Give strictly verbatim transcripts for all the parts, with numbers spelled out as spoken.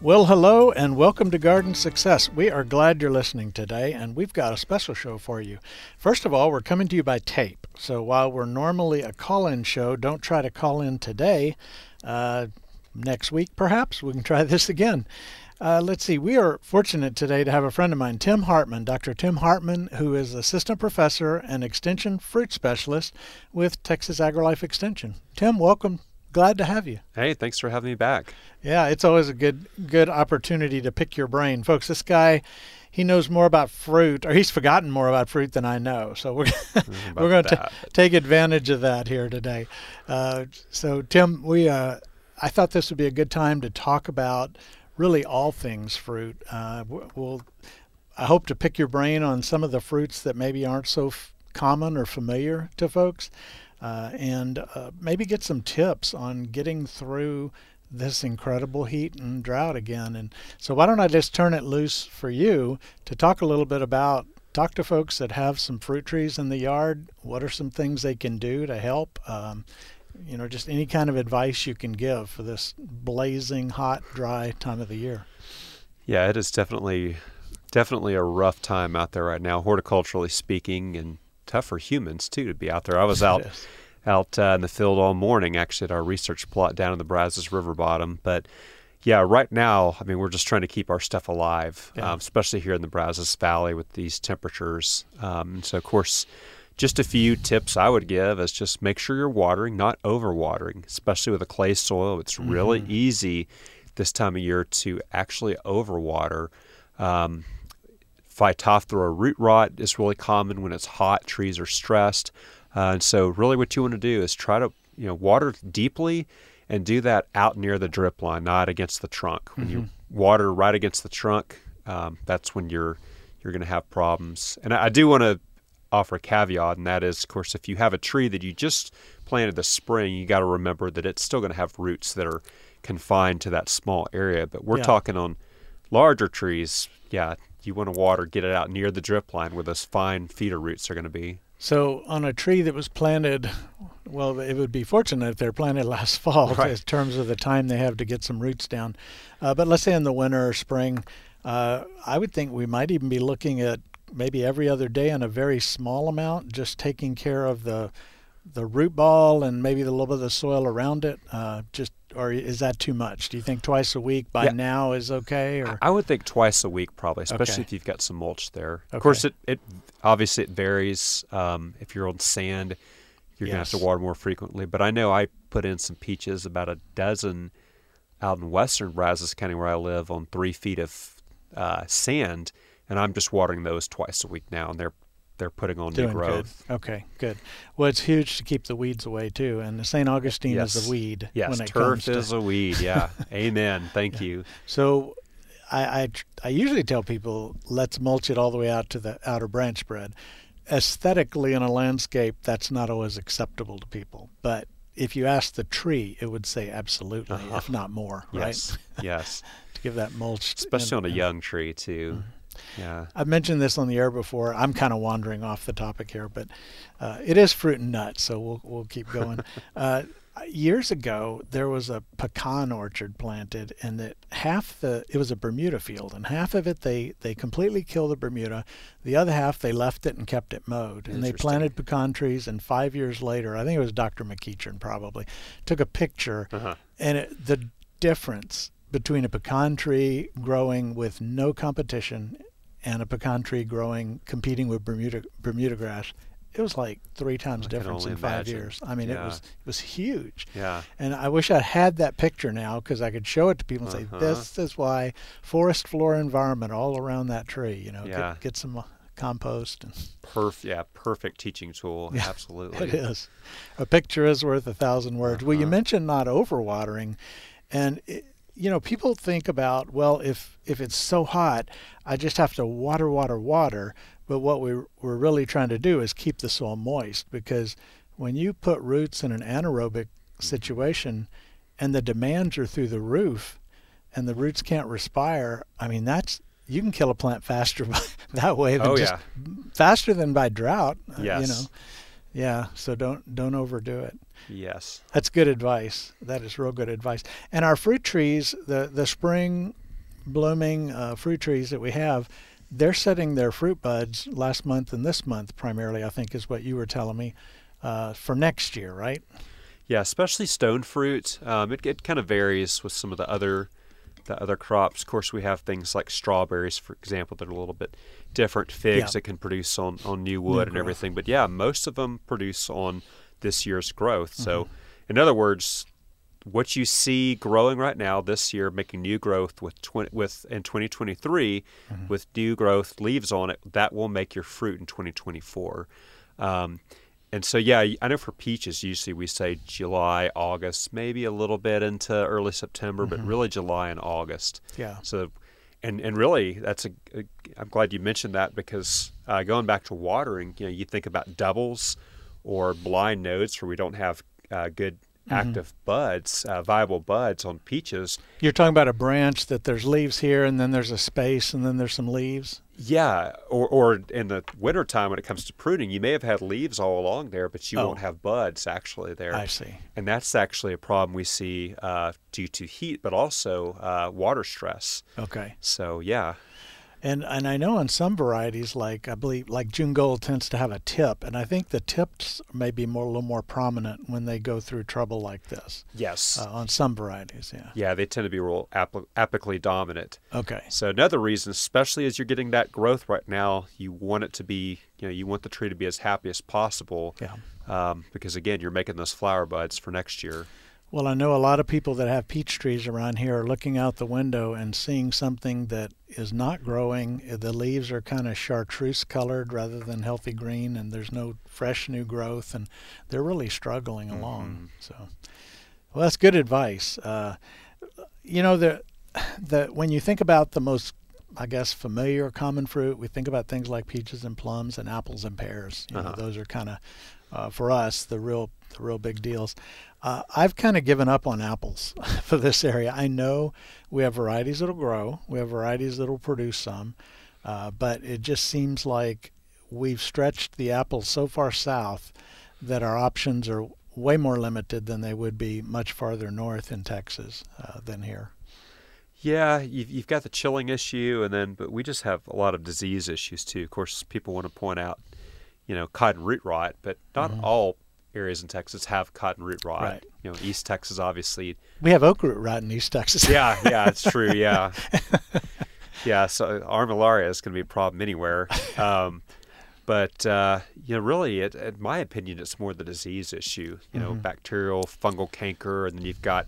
Well, hello and welcome to Garden Success. We are glad you're listening today, and we've got a special show for you. First of all, we're coming to you by tape. So while we're normally a call-in show, don't try to call in today. Uh, next week, perhaps, we can try this again. Uh, let's see, we are fortunate today to have a friend of mine, Tim Hartmann, Doctor Tim Hartmann, who is assistant professor and extension fruit specialist with Texas AgriLife Extension. Tim, welcome. Glad to have you. Hey, thanks for having me back. Yeah, it's always a good good opportunity to pick your brain. Folks, this guy, he knows more about fruit, or he's forgotten more about fruit than I know. So we're, we're going to take advantage of that here today. Uh, so, Tim, we uh, I thought this would be a good time to talk about really all things fruit. Uh, we'll, I hope to pick your brain on some of the fruits that maybe aren't so f- common or familiar to folks. Uh, and uh, maybe get some tips on getting through this incredible heat and drought again. And so why don't I just turn it loose for you to talk a little bit about, talk to folks that have some fruit trees in the yard. What are some things they can do to help? Um, you know, just any kind of advice you can give for this blazing, hot, dry time of the year. Yeah, it is definitely, definitely a rough time out there right now, horticulturally speaking, and tough for humans too to be out there. I was out out uh, in the field all morning, actually, at our research plot down in the Brazos River bottom. But yeah, right now, I mean, we're just trying to keep our stuff alive, yeah. um, especially here in the Brazos Valley with these temperatures. Um, so of course, just a few tips I would give is just make sure you're watering, not overwatering, especially with a clay soil. It's mm-hmm. really easy this time of year to actually overwater. Um, Phytophthora root rot is really common when it's hot, trees are stressed. Uh, and so really what you want to do is try to, you know, water deeply and do that out near the drip line, not against the trunk. When mm-hmm. you water right against the trunk, um, that's when you're you're going to have problems. And I, I do want to offer a caveat, and that is, of course, if you have a tree that you just planted this spring, you got to remember that it's still going to have roots that are confined to that small area. But we're yeah. talking on larger trees, yeah, you want to water, get it out near the drip line where those fine feeder roots are going to be. So on a tree that was planted, well, it would be fortunate if they're planted last fall right. in terms of the time they have to get some roots down. Uh, but let's say in the winter or spring, uh, I would think we might even be looking at maybe every other day in a very small amount, just taking care of the the root ball and maybe a little bit of the soil around it, uh, just or is that too much? Do you think twice a week by yeah. now is okay? Or? I would think twice a week probably, especially okay. if you've got some mulch there. Okay. Of course, it, it obviously it varies. Um, if you're on sand, you're yes. going to have to water more frequently. But I know I put in some peaches, about a dozen, out in western Brazos County where I live on three feet of uh, sand, and I'm just watering those twice a week now, and they're they're putting on Doing new growth. Good. Okay, good. Well, it's huge to keep the weeds away too, and the Saint Augustine yes. is a weed. Yes, when it turf comes to... is a weed. Yeah, amen. Thank yeah. you. So, I, I I usually tell people let's mulch it all the way out to the outer branch spread. Aesthetically, in a landscape, that's not always acceptable to people, but if you ask the tree, it would say absolutely, uh-huh. if not more. Yes. Right? Yes. To give that mulch, especially in, on a young tree too. Mm-hmm. Yeah, I've mentioned this on the air before. I'm kind of wandering off the topic here, but uh, it is fruit and nuts, so we'll we'll keep going. uh, years ago, there was a pecan orchard planted, and that half the it was a Bermuda field, and half of it they they completely killed the Bermuda. The other half they left it and kept it mowed, and they planted pecan trees. And five years later, I think it was Doctor McEachern probably took a picture, uh-huh. and it, the difference between a pecan tree growing with no competition and a pecan tree growing competing with Bermuda Bermuda grass, it was like three times I difference in five imagine. years. I mean, yeah. it was it was huge. Yeah. And I wish I had that picture now because I could show it to people and uh-huh. say, this is why forest floor environment all around that tree. You know, yeah. get, get some compost. And... Perf- yeah, perfect teaching tool. Yeah, absolutely. It is. A picture is worth a thousand words. Uh-huh. Well, you mentioned not overwatering, and it, you know, people think about, well, if, if it's so hot, I just have to water, water, water. But what we we're really trying to do is keep the soil moist, because when you put roots in an anaerobic situation and the demands are through the roof and the roots can't respire, I mean, that's, you can kill a plant faster by, that way than oh, just, yeah. faster than by drought. Yes. Uh, you know. Yeah, so don't don't overdo it. Yes. That's good advice. That is real good advice. And our fruit trees, the the spring blooming uh, fruit trees that we have, they're setting their fruit buds last month and this month primarily, I think is what you were telling me, uh, for next year, right? Yeah, especially stone fruit. Um, it, it kind of varies with some of the other the other crops. Of course, we have things like strawberries, for example, that are a little bit different, figs yeah. that can produce on, on new wood new and growth. everything. But yeah, most of them produce on this year's growth. Mm-hmm. So in other words, what you see growing right now this year, making new growth with twenty, with in twenty twenty-three, mm-hmm. with new growth leaves on it, that will make your fruit in twenty twenty-four. Um, and so, yeah, I know for peaches, usually we say July, August, maybe a little bit into early September, mm-hmm. but really July and August. Yeah. So, and and really, that's a, a. I'm glad you mentioned that, because uh, going back to watering, you know, you think about doubles or blind nodes where we don't have uh, good. active mm-hmm. buds, uh, viable buds on peaches. You're talking about a branch that there's leaves here and then there's a space and then there's some leaves? Yeah, or, or in the wintertime when it comes to pruning, you may have had leaves all along there, but you oh. won't have buds actually there. I see. And that's actually a problem we see uh, due to heat, but also uh, water stress. Okay. So, yeah. And and I know on some varieties, like I believe, like June Gold tends to have a tip, and I think the tips may be more a little more prominent when they go through trouble like this. Yes. Uh, on some varieties, yeah. Yeah, they tend to be real ap- apically dominant. Okay. So another reason, especially as you're getting that growth right now, you want it to be, you know, you want the tree to be as happy as possible. Yeah. Um, because again, you're making those flower buds for next year. Well, I know a lot of people that have peach trees around here are looking out the window and seeing something that is not growing. The leaves are kind of chartreuse colored rather than healthy green, and there's no fresh new growth, and they're really struggling along. Mm-hmm. So, well, that's good advice. Uh, you know, the, the, when you think about the most, I guess, familiar common fruit, we think about things like peaches and plums and apples and pears. You uh-huh. know, those are kind of, uh, for us, the real the real big deals. Uh, I've kind of given up on apples for this area. I know we have varieties that'll grow. We have varieties that'll produce some. Uh, but it just seems like we've stretched the apples so far south that our options are way more limited than they would be much farther north in Texas uh, than here. Yeah, you've, you've got the chilling issue, and then but we just have a lot of disease issues too. Of course, people want to point out, you know, cotton root rot, but not mm-hmm. all areas in Texas have cotton root rot. Right. You know, East Texas, obviously. We have oak root rot in East Texas. yeah, yeah, it's true, yeah. yeah, so Armillaria is going to be a problem anywhere. Um, but, uh, you know, really, it, in my opinion, it's more the disease issue. You know, mm-hmm. bacterial, fungal canker, and then you've got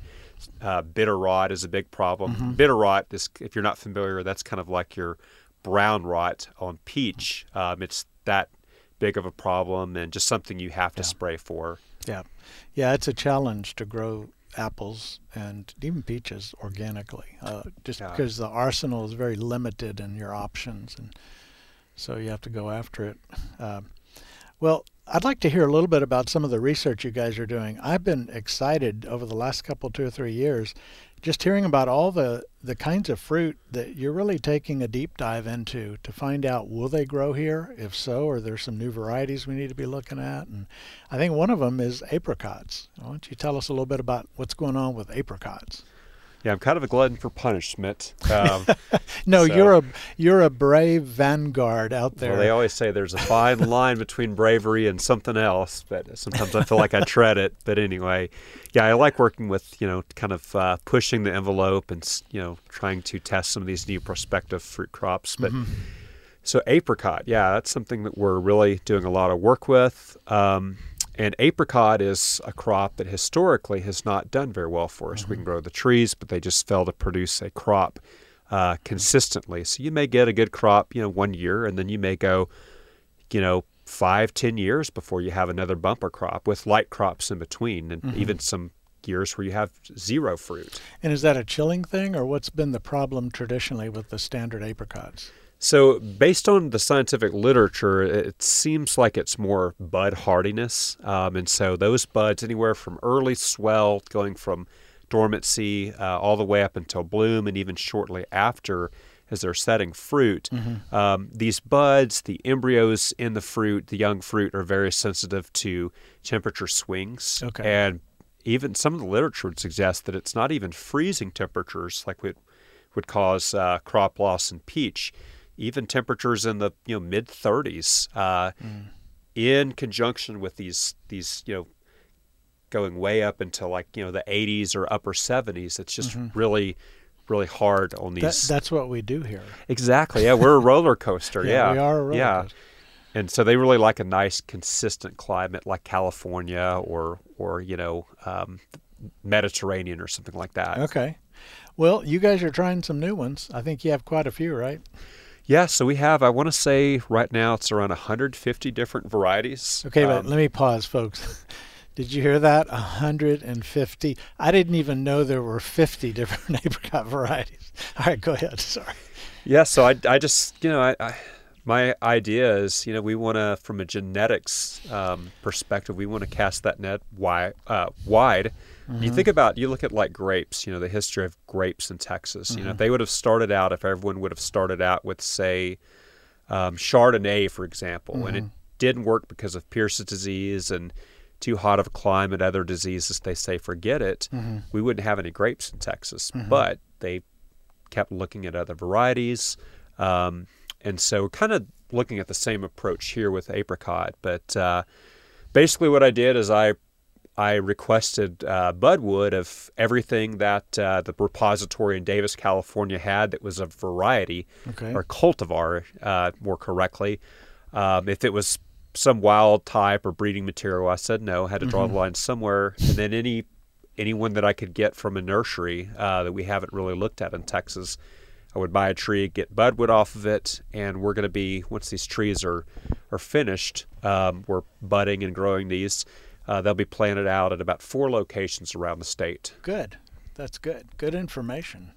uh, bitter rot is a big problem. Mm-hmm. Bitter rot, is, if you're not familiar, that's kind of like your brown rot on peach. Um, it's that big of a problem and just something you have to yeah. spray for. Yeah. Yeah, it's a challenge to grow apples and even peaches organically uh, just yeah. because the arsenal is very limited in your options. And so you have to go after it. Uh, well, I'd like to hear a little bit about some of the research you guys are doing. I've been excited over the last couple, two or three years, just hearing about all the, the kinds of fruit that you're really taking a deep dive into to find out, will they grow here? If so, are there some new varieties we need to be looking at? And I think one of them is apricots. Why don't you tell us a little bit about what's going on with apricots? Yeah, I'm kind of a glutton for punishment. Um, no, so. you're a you're a brave vanguard out there. Well, they always say there's a fine line between bravery and something else, but sometimes I feel like I tread it. But anyway, yeah, I like working with, you know, kind of uh, pushing the envelope and, you know, trying to test some of these new prospective fruit crops. But mm-hmm. so apricot, yeah, that's something that we're really doing a lot of work with. Um, And apricot is a crop that historically has not done very well for us. Mm-hmm. We can grow the trees, but they just fail to produce a crop uh, consistently. So you may get a good crop, you know, one year, and then you may go, you know, five, ten years before you have another bumper crop with light crops in between, and mm-hmm. even some years where you have zero fruit. And is that a chilling thing, or what's been the problem traditionally with the standard apricots? So based on the scientific literature, it seems like it's more bud hardiness. Um, and so those buds, anywhere from early swell, going from dormancy uh, all the way up until bloom, and even shortly after as they're setting fruit, mm-hmm. um, these buds, the embryos in the fruit, the young fruit, are very sensitive to temperature swings. Okay. And even some of the literature would suggest that it's not even freezing temperatures like would, would cause uh, crop loss in peach. Even temperatures in the you know mid thirties, uh, mm. in conjunction with these these you know going way up into like you know the eighties or upper seventies, it's just mm-hmm. really really hard on these. That, that's what we do here. Exactly. Yeah, we're a roller coaster. yeah, yeah, we are. A roller yeah, coaster. And so they really like a nice consistent climate like California or or you know um, Mediterranean or something like that. Okay. Well, you guys are trying some new ones. I think you have quite a few, right? Yeah, so we have, I want to say right now it's around one hundred fifty different varieties. Okay, but um, let me pause, folks. Did you hear that? one hundred fifty. I didn't even know there were fifty different apricot varieties. All right, go ahead. Sorry. Yeah, so I, I just, you know, I, I, my idea is, you know, we want to, from a genetics um, perspective, we want to cast that net wide. Uh, wide. Mm-hmm. You think about, you look at like grapes, you know, the history of grapes in Texas. Mm-hmm. You know, if they would have started out, if everyone would have started out with, say, um, Chardonnay, for example, mm-hmm. and it didn't work because of Pierce's disease and too hot of a climate, other diseases, they say, forget it, mm-hmm. we wouldn't have any grapes in Texas. Mm-hmm. But they kept looking at other varieties. Um, and so we're kind of looking at the same approach here with apricot. But uh, basically what I did is I I requested uh, budwood of everything that uh, the repository in Davis, California had that was a variety, okay. or cultivar, uh, more correctly. Um, if it was some wild type or breeding material, I said no. I had to draw mm-hmm. the line somewhere. And then any anyone that I could get from a nursery uh, that we haven't really looked at in Texas, I would buy a tree, get budwood off of it, and we're going to be, once these trees are, are finished, um, we're budding and growing these. Uh, they'll be planted out at about four locations around the state. Good. That's good. Good information.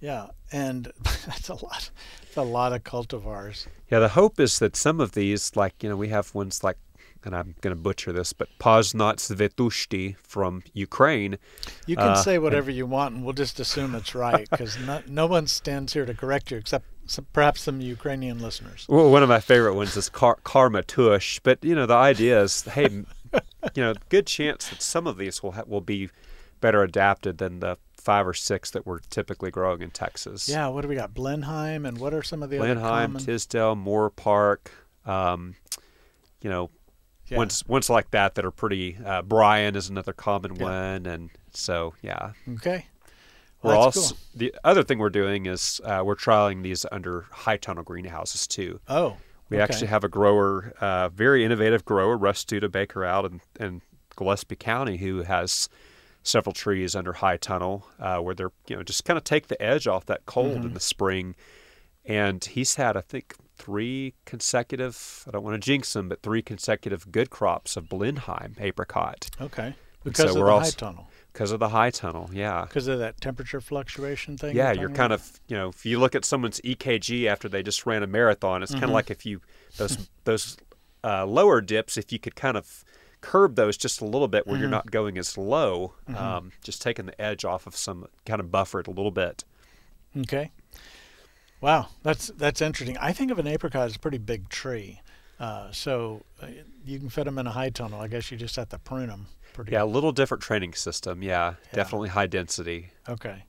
Yeah, and that's a lot. That's a lot of cultivars. Yeah, the hope is that some of these, like, you know, we have ones like, and I'm going to butcher this, but Paznotsvetusty from Ukraine. You can uh, say whatever and, you want, and we'll just assume it's right, because no, no one stands here to correct you except some, perhaps some Ukrainian listeners. Well, one of my favorite ones is Kar- Karma Tush, but, you know, the idea is, hey, you know, good chance that some of these will ha- will be better adapted than the five or six that we're typically growing in Texas. Yeah, what do we got? Blenheim, and what are some of the Blenheim, other common? Blenheim, Tisdale, Moor Park, um, you know, yeah. ones, ones like that that are pretty, uh, Brian is another common yeah. one, and so, yeah. Okay. Well, we're also, cool. The other thing we're doing is uh, we're trialing these under high tunnel greenhouses, too. Oh, We okay. actually have a grower, uh, very innovative grower, Russ Baker out in, in Gillespie County, who has several trees under high tunnel uh, where they're, you know, just kind of take the edge off that cold mm-hmm. in the spring. And he's had, I think, three consecutive, I don't want to jinx him, but three consecutive good crops of Blenheim apricot. Okay. Because so of the also, high tunnel. Because of the high tunnel, yeah. Because of that temperature fluctuation thing? Yeah, you're kind about? of, you know, if you look at someone's E K G after they just ran a marathon, it's mm-hmm. kind of like if you, those those uh, lower dips, if you could kind of curb those just a little bit where mm-hmm. you're not going as low, mm-hmm. um, just taking the edge off of some, kind of buffer it a little bit. Okay. Wow, that's, that's interesting. I think of an apricot as a pretty big tree. Uh, so you can fit them in a high tunnel. I guess you just have to prune them. Pretty yeah, good. A little different training system. Yeah, yeah, definitely high density. Okay.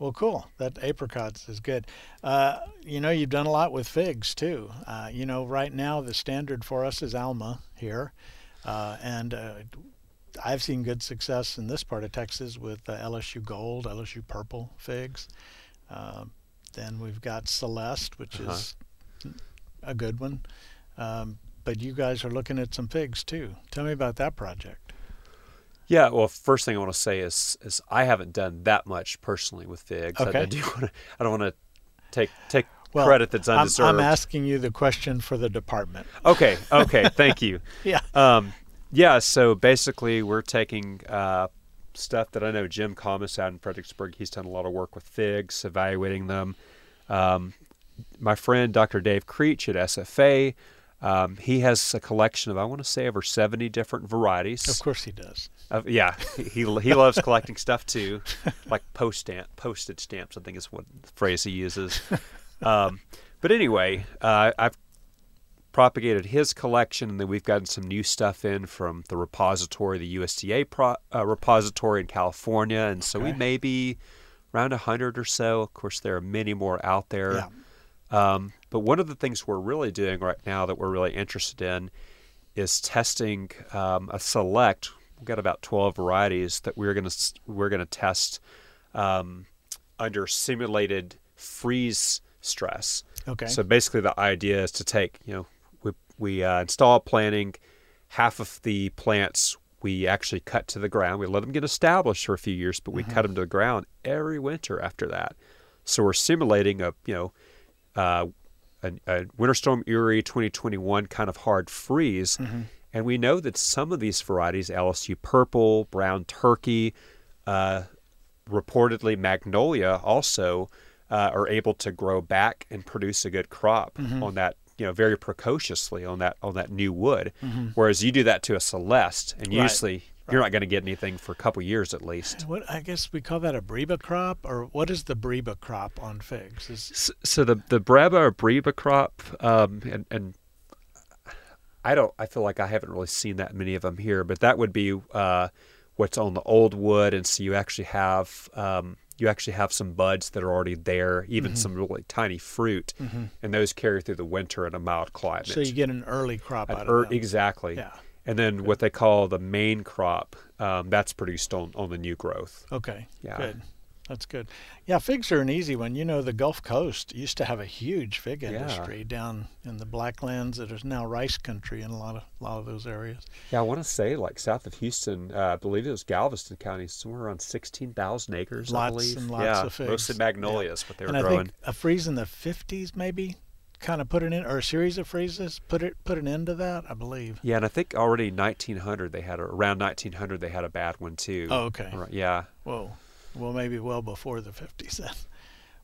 Well, cool. That apricots is good. Uh, you know, you've done a lot with figs, too. Uh, you know, right now the standard for us is Alma here. Uh, and uh, I've seen good success in this part of Texas with uh, L S U Gold, L S U Purple figs. Uh, then we've got Celeste, which uh-huh. is a good one. Um, but you guys are looking at some figs too. Tell me about that project. Yeah, well, first thing I want to say is is I haven't done that much personally with figs. Okay. I, I do want to, I don't want to take take well, credit that's undeserved. I'm, I'm asking you the question for the department. Okay, okay, thank you. Yeah, um, yeah. So basically, we're taking uh, stuff that I know Jim Comis out in Fredericksburg. He's done a lot of work with figs, evaluating them. Um, my friend Doctor Dave Creech at S F A, um, he has a collection of, I want to say, over seventy different varieties. Of course he does. Uh, yeah, he he loves collecting stuff too, like post stamp, postage stamps, I think is what the phrase he uses. Um, but anyway, uh, I've propagated his collection, and then we've gotten some new stuff in from the repository, the U S D A pro, uh, repository in California, and so okay. we may be around a hundred or so. Of course, there are many more out there. Yeah. Um, but one of the things we're really doing right now that we're really interested in is testing um, a select. We've got about twelve varieties that we're going to we're going to test um, under simulated freeze stress. Okay. So basically, the idea is to take, you know, we we uh, install planting. Half of the plants we actually cut to the ground. We let them get established for a few years, but we uh-huh. cut them to the ground every winter after that. So we're simulating a, you know, uh, a, a Winter Storm Uri twenty twenty-one kind of hard freeze. Mm-hmm. And we know that some of these varieties, L S U Purple, Brown Turkey, uh, reportedly Magnolia also, uh, are able to grow back and produce a good crop mm-hmm. on that, you know, very precociously on that on that new wood. Mm-hmm. Whereas you do that to a Celeste, and right. usually you're right. not going to get anything for a couple years at least. What, I guess we call that a Breba crop, or what is the Breba crop on figs? Is... So, so the the Breba or Breba crop, um, and, and I don't, I feel like I haven't really seen that many of them here, but that would be uh, what's on the old wood, and so you actually have. Um, You actually have some buds that are already there, even mm-hmm. some really tiny fruit, mm-hmm. and those carry through the winter in a mild climate. So you get an early crop an out er, of them. Exactly. Yeah. And then good. What they call the main crop, um, that's produced on, on the new growth. Okay, yeah. Good. That's good. Yeah, figs are an easy one. You know, the Gulf Coast used to have a huge fig industry yeah. down in the Blacklands. That is now rice country in a lot of a lot of those areas. Yeah, I want to say like south of Houston, uh, I believe it was Galveston County, somewhere around sixteen thousand acres. Lots I believe. and lots yeah, of figs. Mostly magnolias, yeah. but they were and growing. I think a freeze in the fifties, maybe, kind of put an end, or a series of freezes put it put an end to that, I believe. Yeah, and I think already nineteen hundred they had a, around nineteen hundred they had a bad one too. Oh, okay. Yeah. Whoa. Well, maybe well before the fifties then.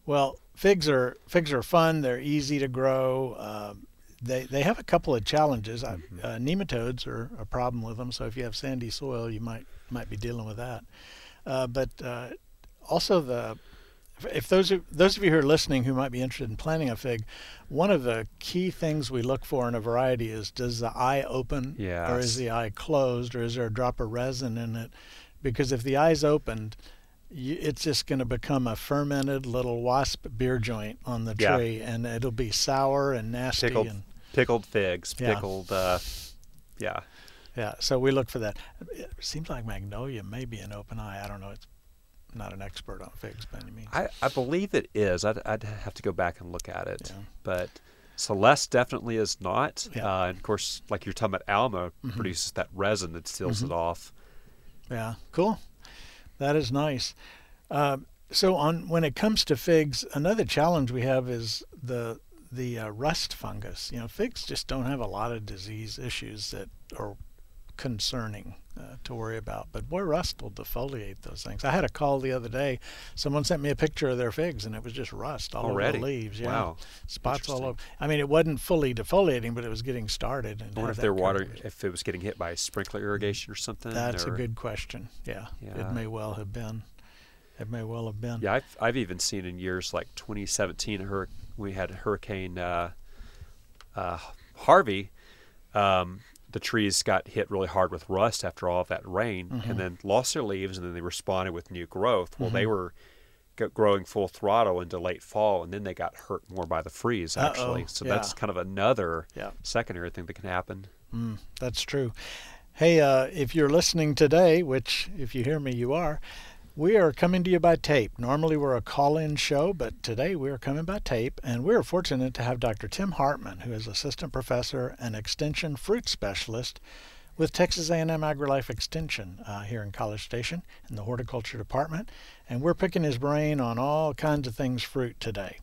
Well, figs are figs are fun. They're easy to grow. Uh, they they have a couple of challenges. I, uh, nematodes are a problem with them. So if you have sandy soil, you might might be dealing with that. Uh, but uh, also the if those are, those of you who are listening who might be interested in planting a fig, one of the key things we look for in a variety is, does the eye open yes. or is the eye closed, or is there a drop of resin in it? Because if the eye's opened, it's just going to become a fermented little wasp beer joint on the tree, yeah. and it'll be sour and nasty. Pickled, and, pickled figs, yeah. pickled, uh, yeah. Yeah, so we look for that. It seems like Magnolia may be an open eye. I don't know. It's I'm not an expert on figs by any means. I, I believe it is. I'd, I'd have to go back and look at it. Yeah. But Celeste definitely is not. Yeah. Uh, and, of course, like you're talking about, Alma mm-hmm. produces that resin that seals mm-hmm. it off. Yeah, cool. That is nice. Uh, so on when it comes to figs, another challenge we have is the the uh, rust fungus. You know, figs just don't have a lot of disease issues that are concerning uh, to worry about. But boy, rust will defoliate those things. I had a call the other day. Someone sent me a picture of their figs, and it was just rust all Already? over the leaves. Yeah. Wow. Spots all over. I mean, it wasn't fully defoliating, but it was getting started. And I wonder if their water, covered. if it was getting hit by sprinkler irrigation or something. That's or? a good question. Yeah. yeah. It may well have been. It may well have been. Yeah, I've, I've even seen in years like twenty seventeen, hur- we had Hurricane uh, uh, Harvey. Um, The trees got hit really hard with rust after all of that rain, mm-hmm. and then lost their leaves, and then they responded with new growth. Well, mm-hmm. they were growing full throttle into late fall, and then they got hurt more by the freeze, actually. Uh-oh. So yeah. that's kind of another yeah. secondary thing that can happen. Mm, that's true. Hey, uh, if you're listening today, which if you hear me, you are, we are coming to you by tape. Normally we're a call-in show, but today we are coming by tape, and we are fortunate to have Doctor Tim Hartmann, who is assistant professor and extension fruit specialist with Texas A and M AgriLife Extension uh, here in College Station in the horticulture department, and we're picking his brain on all kinds of things fruit today.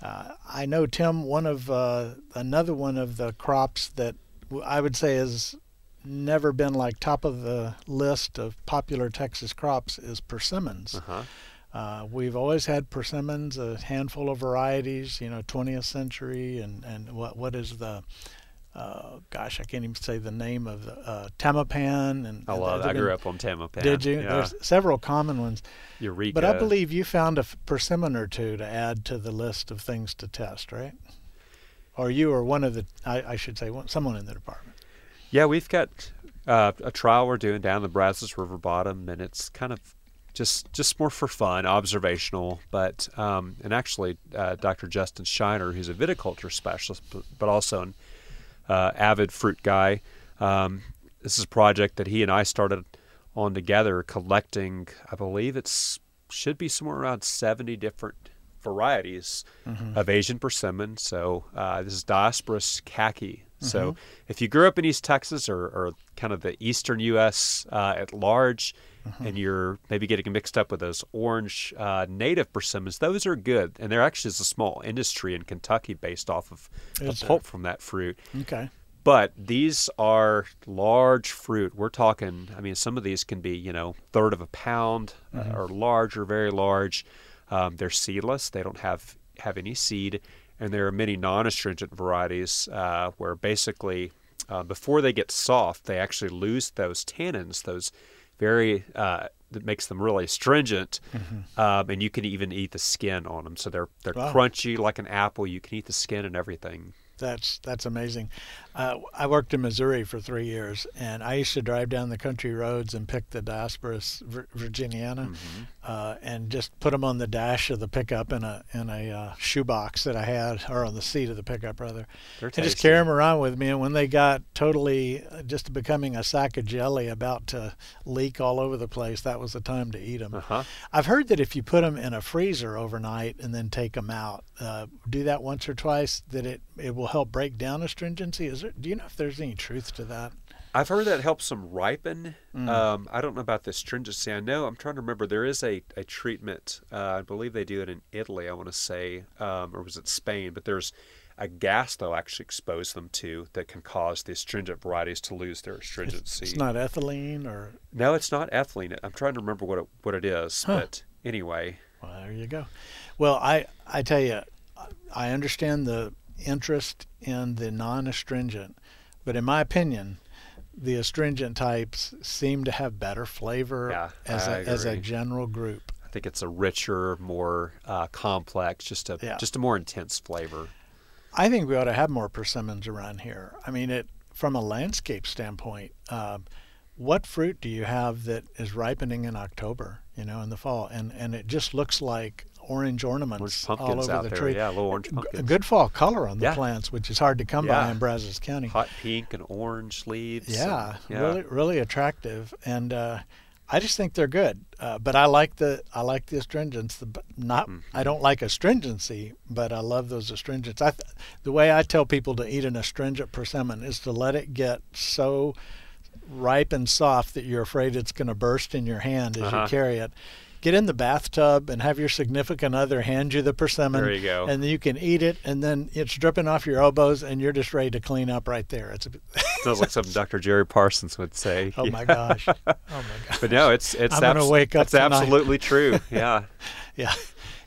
Uh, I know, Tim, one of uh, another one of the crops that I would say is never been like top of the list of popular Texas crops is persimmons. Uh-huh. Uh, we've always had persimmons, a handful of varieties, you know, twentieth century and, and what what is the, uh, gosh, I can't even say the name of the, uh, Tamapan. And, I love and I grew been, up on Tamapan. Did you? Yeah. There's several common ones. Eureka. But I believe you found a persimmon or two to add to the list of things to test, right? Or you or one of the, I, I should say, one, someone in the department. Yeah, we've got uh, a trial we're doing down the Brazos River bottom, and it's kind of Just just more for fun, observational, but, um, and actually uh, Doctor Justin Shiner, who's a viticulture specialist, but also an uh, avid fruit guy. Um, this is a project that he and I started on together, collecting, I believe it's should be somewhere around seventy different varieties mm-hmm. of Asian persimmon. So uh, this is Diosporus khaki. Mm-hmm. So if you grew up in East Texas or, or kind of the eastern U S uh, at large, mm-hmm. and you're maybe getting mixed up with those orange uh, native persimmons, those are good. And there actually is a small industry in Kentucky based off of is the pulp there? From that fruit. Okay. But these are large fruit. We're talking, I mean, some of these can be, you know, third of a pound mm-hmm. uh, or large or very large. Um, they're seedless. They don't have, have any seed. And there are many non-astringent varieties uh, where basically uh, before they get soft, they actually lose those tannins, those very, uh, that makes them really astringent. Mm-hmm. um, and you can even eat the skin on them. So they're they're wow. crunchy like an apple. You can eat the skin and everything. That's that's amazing. Uh, I worked in Missouri for three years, and I used to drive down the country roads and pick the Diosporus virginiana, mm-hmm. uh, and just put them on the dash of the pickup in a in a uh, shoebox that I had, or on the seat of the pickup rather. They're tasty. I just carry them around with me, and when they got totally just becoming a sack of jelly about to leak all over the place, that was the time to eat them. Uh-huh. I've heard that if you put them in a freezer overnight and then take them out, uh, do that once or twice, that it it will help break down astringency. Is there, do you know if there's any truth to that? I've heard that helps them ripen. Mm. Um, I don't know about the astringency. I know, I'm trying to remember, there is a, a treatment. Uh, I believe they do it in Italy, I want to say, um, or was it Spain? But there's a gas they'll actually expose them to that can cause the astringent varieties to lose their astringency. It's not ethylene or? No, it's not ethylene. I'm trying to remember what it, what it is. Huh. But anyway. Well, there you go. Well, I, I tell you, I understand the interest in the non-astringent, but in my opinion the astringent types seem to have better flavor yeah, as, a, as a general group. I think it's a richer, more uh, complex, just a yeah. just a more intense flavor. I think we ought to have more persimmons around here. I mean, it from a landscape standpoint, uh, what fruit do you have that is ripening in October, you know, in the fall, and and it just looks like orange ornaments all over the there. Tree. Yeah, little orange pumpkins. Good fall color on the yeah. plants, which is hard to come yeah. by in Brazos County. Hot pink and orange leaves. Yeah, and, yeah. really, really attractive, and uh, I just think they're good. Uh, but I like the I like the astringents. The not mm. I don't like astringency, but I love those astringents. I the way I tell people to eat an astringent persimmon is to let it get so ripe and soft that you're afraid it's going to burst in your hand as uh-huh. you carry it. Get in the bathtub and have your significant other hand you the persimmon. There you go. And then you can eat it, and then it's dripping off your elbows, and you're just ready to clean up right there. It's a sounds like something Doctor Jerry Parsons would say. Oh yeah. my gosh! Oh my gosh! But no, it's it's. I'm abso- gonna wake up. It's tonight. Absolutely true. Yeah. yeah.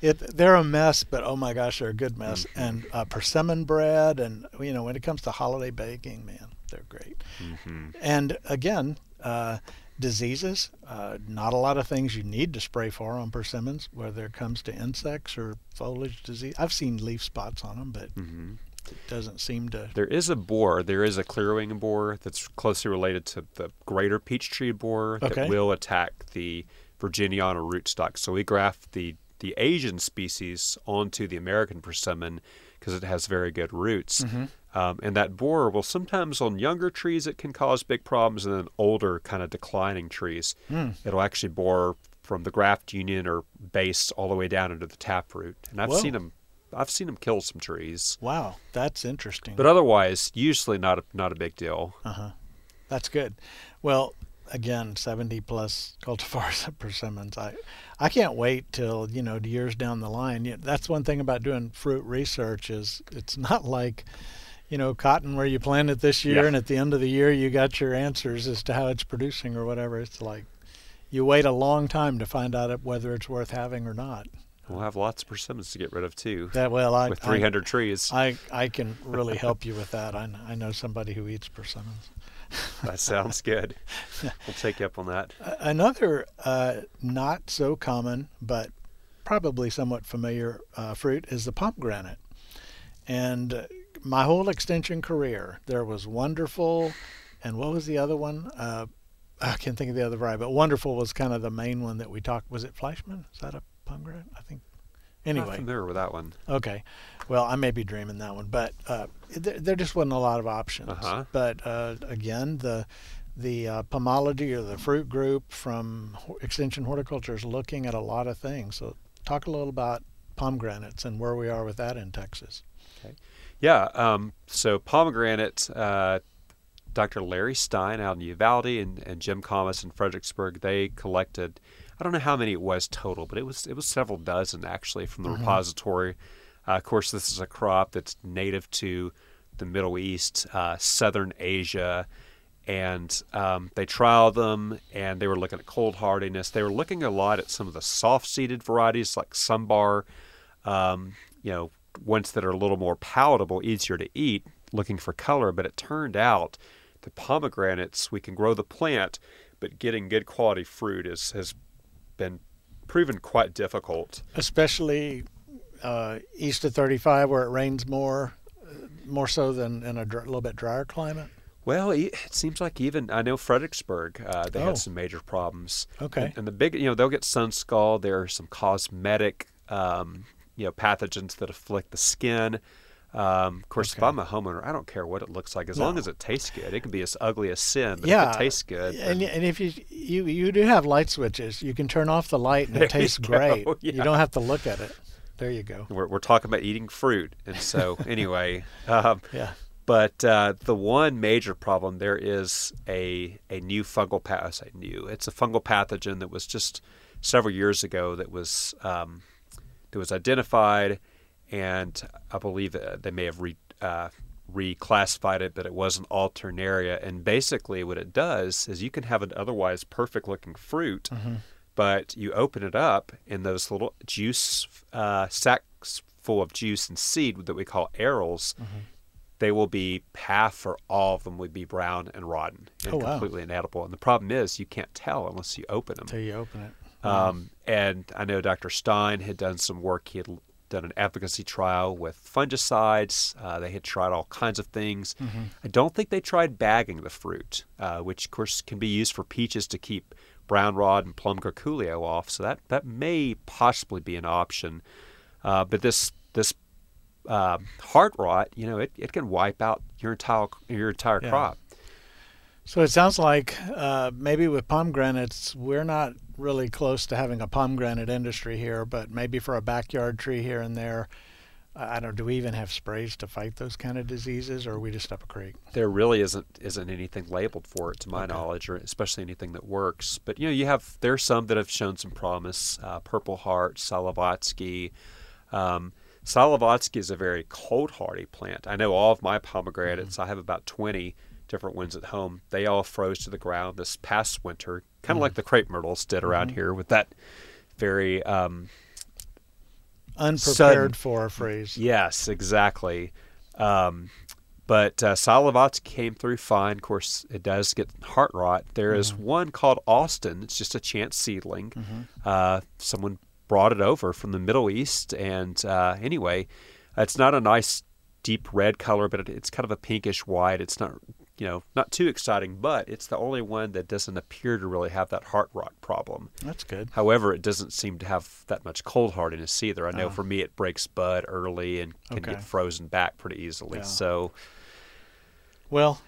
It, they're a mess, but oh my gosh, they're a good mess. Mm-hmm. And uh, persimmon bread, and you know, when it comes to holiday baking, man, they're great. Mm-hmm. And again. Uh, Diseases, uh, not a lot of things you need to spray for on persimmons, whether it comes to insects or foliage disease. I've seen leaf spots on them, but mm-hmm. it doesn't seem to. There is a borer. There is a clear-wing borer that's closely related to the greater peach-tree borer okay. that will attack the Virginiana rootstock. So we graft the, the Asian species onto the American persimmon because it has very good roots. Mm-hmm. Um, and that borer will sometimes on younger trees, it can cause big problems, and then older kind of declining trees. Mm. It'll actually bore from the graft union or base all the way down into the taproot. And I've Whoa. seen them, I've seen them kill some trees. Wow, that's interesting. But otherwise, usually not a, not a big deal. Uh-huh. That's good. Well, again, seventy plus cultivars of persimmons. I, I can't wait till, you know, years down the line. You know, that's one thing about doing fruit research is it's not like, you know, cotton where you plant it this year yeah. and at the end of the year you got your answers as to how it's producing or whatever. It's like you wait a long time to find out whether it's worth having or not. We'll have lots of persimmons to get rid of too. That well, I, with three hundred I, trees. I I can really help you with that. I I know somebody who eats persimmons. That sounds good. We'll take you up on that. Another uh, not so common, but probably somewhat familiar uh, fruit is the pomegranate. And uh, my whole extension career, there was Wonderful, and what was the other one? Uh, I can't think of the other variety, but Wonderful was kind of the main one that we talked. Was it Fleischmann? Is that a pomegranate? I think. Anyway, I'm familiar with that one. Okay, well, I may be dreaming that one, but uh, th there just wasn't a lot of options. Uh-huh. But uh, again, the the uh, pomology or the fruit group from Extension Horticulture is looking at a lot of things. So talk a little about pomegranates and where we are with that in Texas. Okay. Yeah. Um, so pomegranate. Uh, Doctor Larry Stein out in Uvalde and, and Jim Comis in Fredericksburg, they collected, I don't know how many it was total, but it was it was several dozen actually from the mm-hmm. repository. Uh, of course, this is a crop that's native to the Middle East, uh, Southern Asia, and um, they trialed them, and they were looking at cold hardiness. They were looking a lot at some of the soft-seeded varieties like Sambar, um, you know, ones that are a little more palatable, easier to eat, looking for color. But it turned out the pomegranates, we can grow the plant, but getting good quality fruit is has been proven quite difficult, especially uh, east of thirty-five where it rains more more so than in a dr little bit drier climate. Well, it seems like even I know Fredericksburg, uh, they oh. had some major problems. Okay. And, and the big, you know, they'll get sun scald. There are some cosmetic um, you know, pathogens that afflict the skin. Um, of course, okay. if I'm a homeowner, I don't care what it looks like as no. long as it tastes good. It can be as ugly as sin, but yeah. if it tastes good. And, then... and if you, you you do have light switches, you can turn off the light and there it tastes you great. Yeah. You don't have to look at it. There you go. We're, we're talking about eating fruit, and so anyway. Um, yeah. But uh, the one major problem there is a a new fungal pathogen. I say new. It's a fungal pathogen that was just several years ago that was um, that was identified. And I believe they may have re, uh, reclassified it, but it was an Alternaria. And basically what it does is you can have an otherwise perfect-looking fruit, mm-hmm. but you open it up, and those little juice uh, sacs full of juice and seed that we call arils, mm-hmm. they will be half or all of them would be brown and rotten and oh, completely wow. inedible. And the problem is you can't tell unless you open them. Until you open it. Wow. Um, and I know Doctor Stein had done some work. He had done an advocacy trial with fungicides. Uh, they had tried all kinds of things. Mm-hmm. I don't think they tried bagging the fruit, uh, which, of course, can be used for peaches to keep brown rod and plum curculio off. So that, that may possibly be an option. Uh, but this this uh, heart rot, you know, it, it can wipe out your entire, your entire yeah. crop. So it sounds like uh, maybe with pomegranates, we're not really close to having a pomegranate industry here, but maybe for a backyard tree here and there, I don't. Do we even have sprays to fight those kind of diseases, or are we just up a creek? There really isn't isn't anything labeled for it, to my okay. knowledge, or especially anything that works. But you know, you have there are some that have shown some promise. Uh, Purple Heart, Salovatsky. Um, Salovatsky is a very cold hardy plant. I know all of my pomegranates. Mm-hmm. I have about twenty. Different ones at home. They all froze to the ground this past winter, kind of mm. like the crepe myrtles did around mm. here with that very um, unprepared sun. For a freeze. Yes, exactly. Um, but uh, Salovatsky came through fine. Of course, it does get heart rot. There mm. is one called Austin. It's just a chance seedling. Mm-hmm. uh, someone brought it over from the Middle East, and uh, anyway, it's not a nice deep red color, but it, it's kind of a pinkish white. It's not. You know, not too exciting, but it's the only one that doesn't appear to really have that heart rot problem. That's good. However, it doesn't seem to have that much cold hardiness either. I know uh, for me it breaks bud early and can okay. get frozen back pretty easily. Yeah. So, well,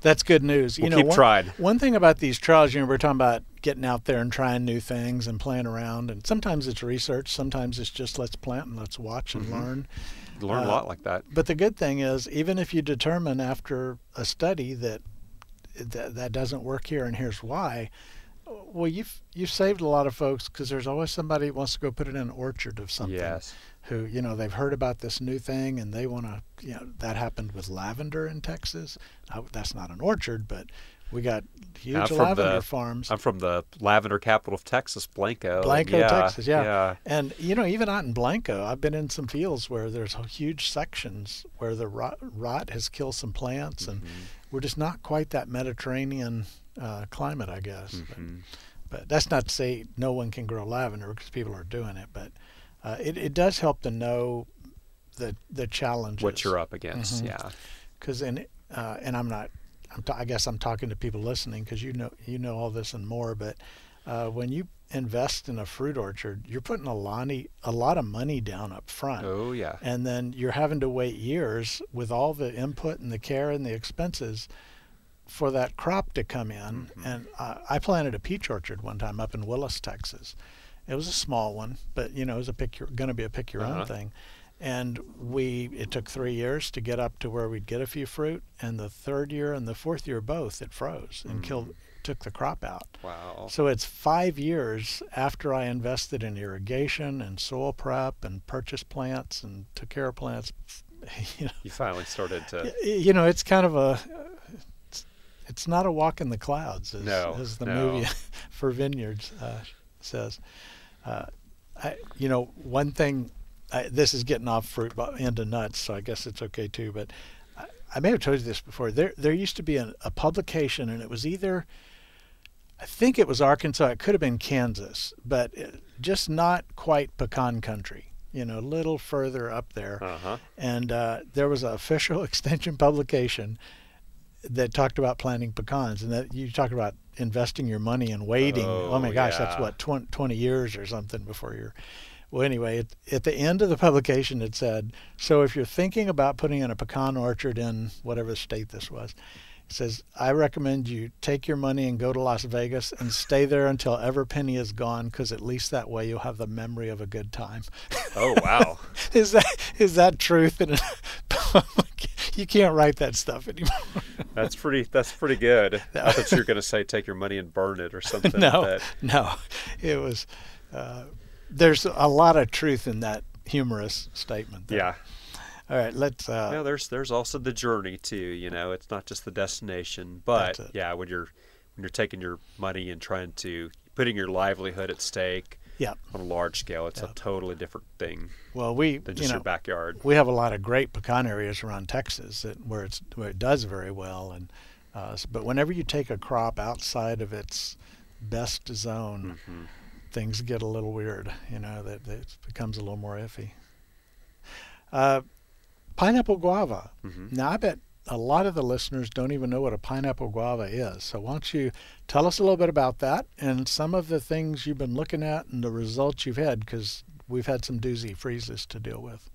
that's good news. We'll you know, keep one, trying. One thing about these trials, you know, we're talking about getting out there and trying new things and playing around. And sometimes it's research. Sometimes it's just let's plant and let's watch and mm-hmm. learn. learn a lot uh, like that. But the good thing is, even if you determine after a study that th that doesn't work here and here's why, well, you've, you've saved a lot of folks, because there's always somebody who wants to go put it in an orchard of something. Yes. Who, you know, they've heard about this new thing and they want to, you know, that happened with lavender in Texas. Now, that's not an orchard, but We got huge lavender the, farms. I'm from the lavender capital of Texas, Blanco. Blanco, yeah, Texas, yeah. yeah. And, you know, even out in Blanco, I've been in some fields where there's huge sections where the rot, rot has killed some plants, mm-hmm. and we're just not quite that Mediterranean uh, climate, I guess. Mm-hmm. but, but that's not to say no one can grow lavender because people are doing it, but uh, it, it does help to know the, the challenges. What you're up against, mm-hmm. yeah. Because, in, uh, and I'm not... I'm t I guess I'm talking to people listening because you know you know all this and more. But uh, when you invest in a fruit orchard, you're putting a lot of, a lot of money down up front. Oh yeah. And then you're having to wait years with all the input and the care and the expenses for that crop to come in. Mm-hmm. And uh, I planted a peach orchard one time up in Willis, Texas. It was a small one, but you know it was a pick your, gonna be a pick your uh-huh. own thing. And we, it took three years to get up to where we'd get a few fruit, and the third year and the fourth year both, it froze and mm. killed, took the crop out. Wow. So it's five years after I invested in irrigation and soil prep and purchased plants and took care of plants. You know, you finally started to... You know, it's kind of a... It's, it's not a walk in the clouds, as, no, as the no. movie for Vineyards uh, says. Uh, I, you know, one thing... I, this is getting off fruit into nuts, so I guess it's okay too. But I, I may have told you this before. There, there used to be an, a publication, and it was either, I think it was Arkansas. It could have been Kansas, but it, just not quite pecan country. You know, a little further up there. Uh-huh. And uh, there was an official extension publication that talked about planting pecans, and that you talked about investing your money and waiting. Oh, oh my gosh, yeah. That's what twenty, twenty years or something before you're. Well, anyway, it, at the end of the publication, it said, so if you're thinking about putting in a pecan orchard in whatever state this was, it says, I recommend you take your money and go to Las Vegas and stay there until every penny is gone, because at least that way you'll have the memory of a good time. Oh, wow. Is that is that truth? In a, you can't write that stuff anymore. That's pretty That's pretty good. No. I thought you were going to say take your money and burn it or something. No, like that. No. It was... Uh, There's a lot of truth in that humorous statement there. Yeah. All right, let's... Uh, yeah, there's there's also the journey, too, you know. It's not just the destination, but, yeah, when you're when you're taking your money and trying to... putting your livelihood at stake yep. on a large scale, it's yep. a totally different thing well, we, than just you know, your backyard. We have a lot of great pecan areas around Texas that, where, it's, where it does very well. And uh, but whenever you take a crop outside of its best zone... Mm-hmm. Things get a little weird, you know, that, that it becomes a little more iffy. Uh, pineapple guava. Mm-hmm. Now, I bet a lot of the listeners don't even know what a pineapple guava is. So why don't you tell us a little bit about that and some of the things you've been looking at and the results you've had, because we've had some doozy freezes to deal with.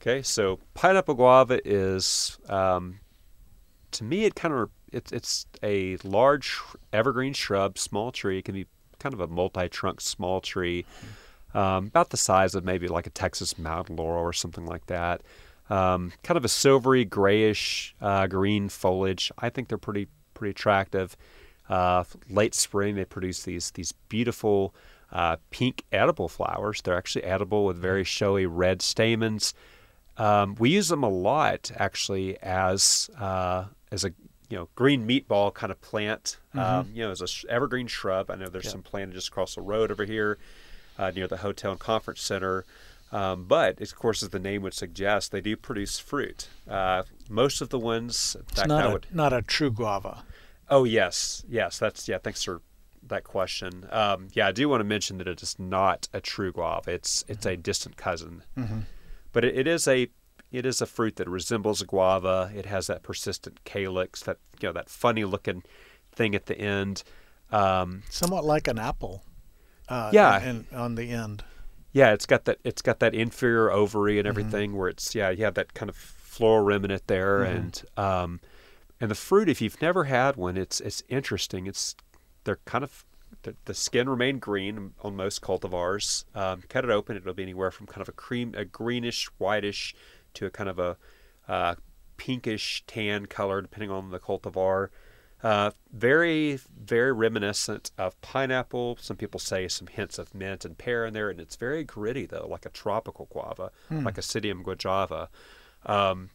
Okay, so pineapple guava is, um, to me, it kind of, it, it's a large evergreen shrub, small tree. It can be kind of a multi-trunk small tree, um, about the size of maybe like a Texas mountain laurel or something like that. Um, kind of a silvery grayish uh, green foliage. I think they're pretty pretty attractive. Uh, late spring they produce these these beautiful uh, pink edible flowers. They're actually edible with very showy red stamens. Um, we use them a lot actually as uh, as a you know, green meatball kind of plant, mm-hmm. um, you know, as a sh evergreen shrub. I know there's yeah. some planted just across the road over here uh, near the hotel and conference center. Um, but, of course, as the name would suggest, they do produce fruit. Uh, most of the ones... It's fact, not, a, would, not a true guava. Oh, yes. Yes, that's... Yeah, thanks for that question. Um, yeah, I do want to mention that it is not a true guava. It's it's a distant cousin. Mm-hmm. But it, it is a... It is a fruit that resembles a guava. It has that persistent calyx, that you know, that funny-looking thing at the end. Um, Somewhat like an apple. Uh, yeah, and on the end. Yeah, it's got that. It's got that inferior ovary and everything, mm-hmm. where it's yeah, you have that kind of floral remnant there, mm-hmm. and um, and the fruit. If you've never had one, it's it's interesting. It's they're kind of the, the skin remained green on most cultivars. Um, cut it open, it'll be anywhere from kind of a cream, a greenish, whitish. To a kind of a uh, pinkish tan color, depending on the cultivar. Uh, very, very reminiscent of pineapple. Some people say some hints of mint and pear in there, and it's very gritty though, like a tropical guava, mm. like Oncidium guajava. Um,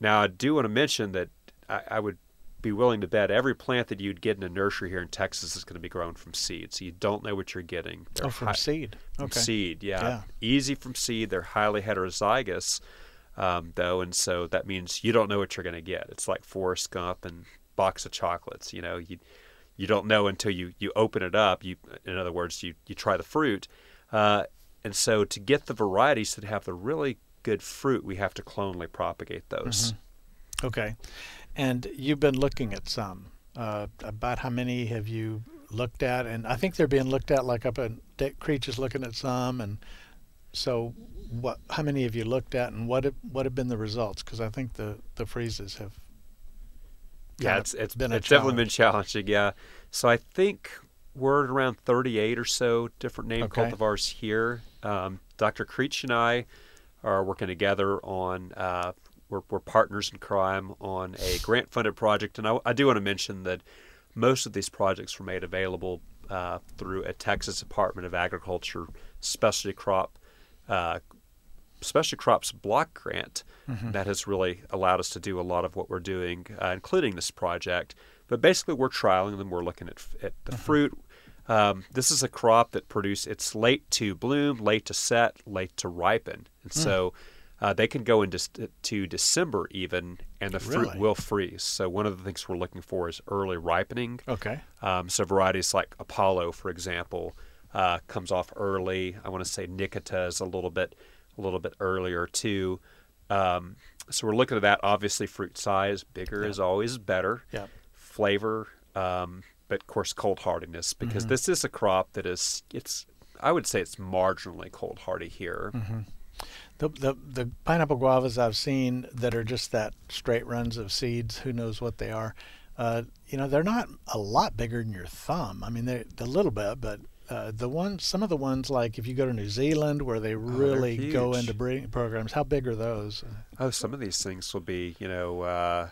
now, I do want to mention that I, I would be willing to bet every plant that you'd get in a nursery here in Texas is going to be grown from seed. So you don't know what you're getting. They're oh, from high, seed. From okay. seed, yeah. yeah. Easy from seed. They're highly heterozygous, um, though, and so that means you don't know what you're going to get. It's like Forrest Gump and box of chocolates. You know, you you don't know until you, you open it up. You, in other words, you, you try the fruit. Uh, and so to get the varieties that have the really good fruit, we have to clonally propagate those. Mm-hmm. Okay. And you've been looking at some. Uh, about how many have you looked at? And I think they're being looked at, like up in Creech is looking at some. And so, what? How many have you looked at, and what have, what have been the results? Because I think the the freezes have. Yeah, it's it's been it's definitely been challenging. Yeah, so I think we're at around thirty-eight or so different name okay. cultivars here. Um, Doctor Creech and I are working together on. Uh, We're, we're partners in crime on a grant-funded project. And I, I do want to mention that most of these projects were made available uh, through a Texas Department of Agriculture specialty crop uh, specialty crops block grant. Mm-hmm. That has really allowed us to do a lot of what we're doing, uh, including this project. But basically, we're trialing them. We're looking at, at the mm-hmm. fruit. Um, this is a crop that produce. It's late to bloom, late to set, late to ripen. And mm. so... Uh, they can go into to December even, and the fruit really? will freeze. So one of the things we're looking for is early ripening. Okay. Um, so varieties like Apollo, for example, uh, comes off early. I want to say Nicota is a little bit, a little bit earlier too. Um, so we're looking at that. Obviously, fruit size bigger yeah. is always better. Yeah. Flavor, um, but of course, cold hardiness, because mm-hmm. this is a crop that is it's. I would say it's marginally cold hardy here. Mm-hmm. The, the the pineapple guavas I've seen that are just that straight runs of seeds, who knows what they are, uh, you know, they're not a lot bigger than your thumb. I mean, they're a little bit, but uh, the one, some of the ones, like if you go to New Zealand where they really oh, go into breeding programs, how big are those? Oh, some of these things will be, you know, uh,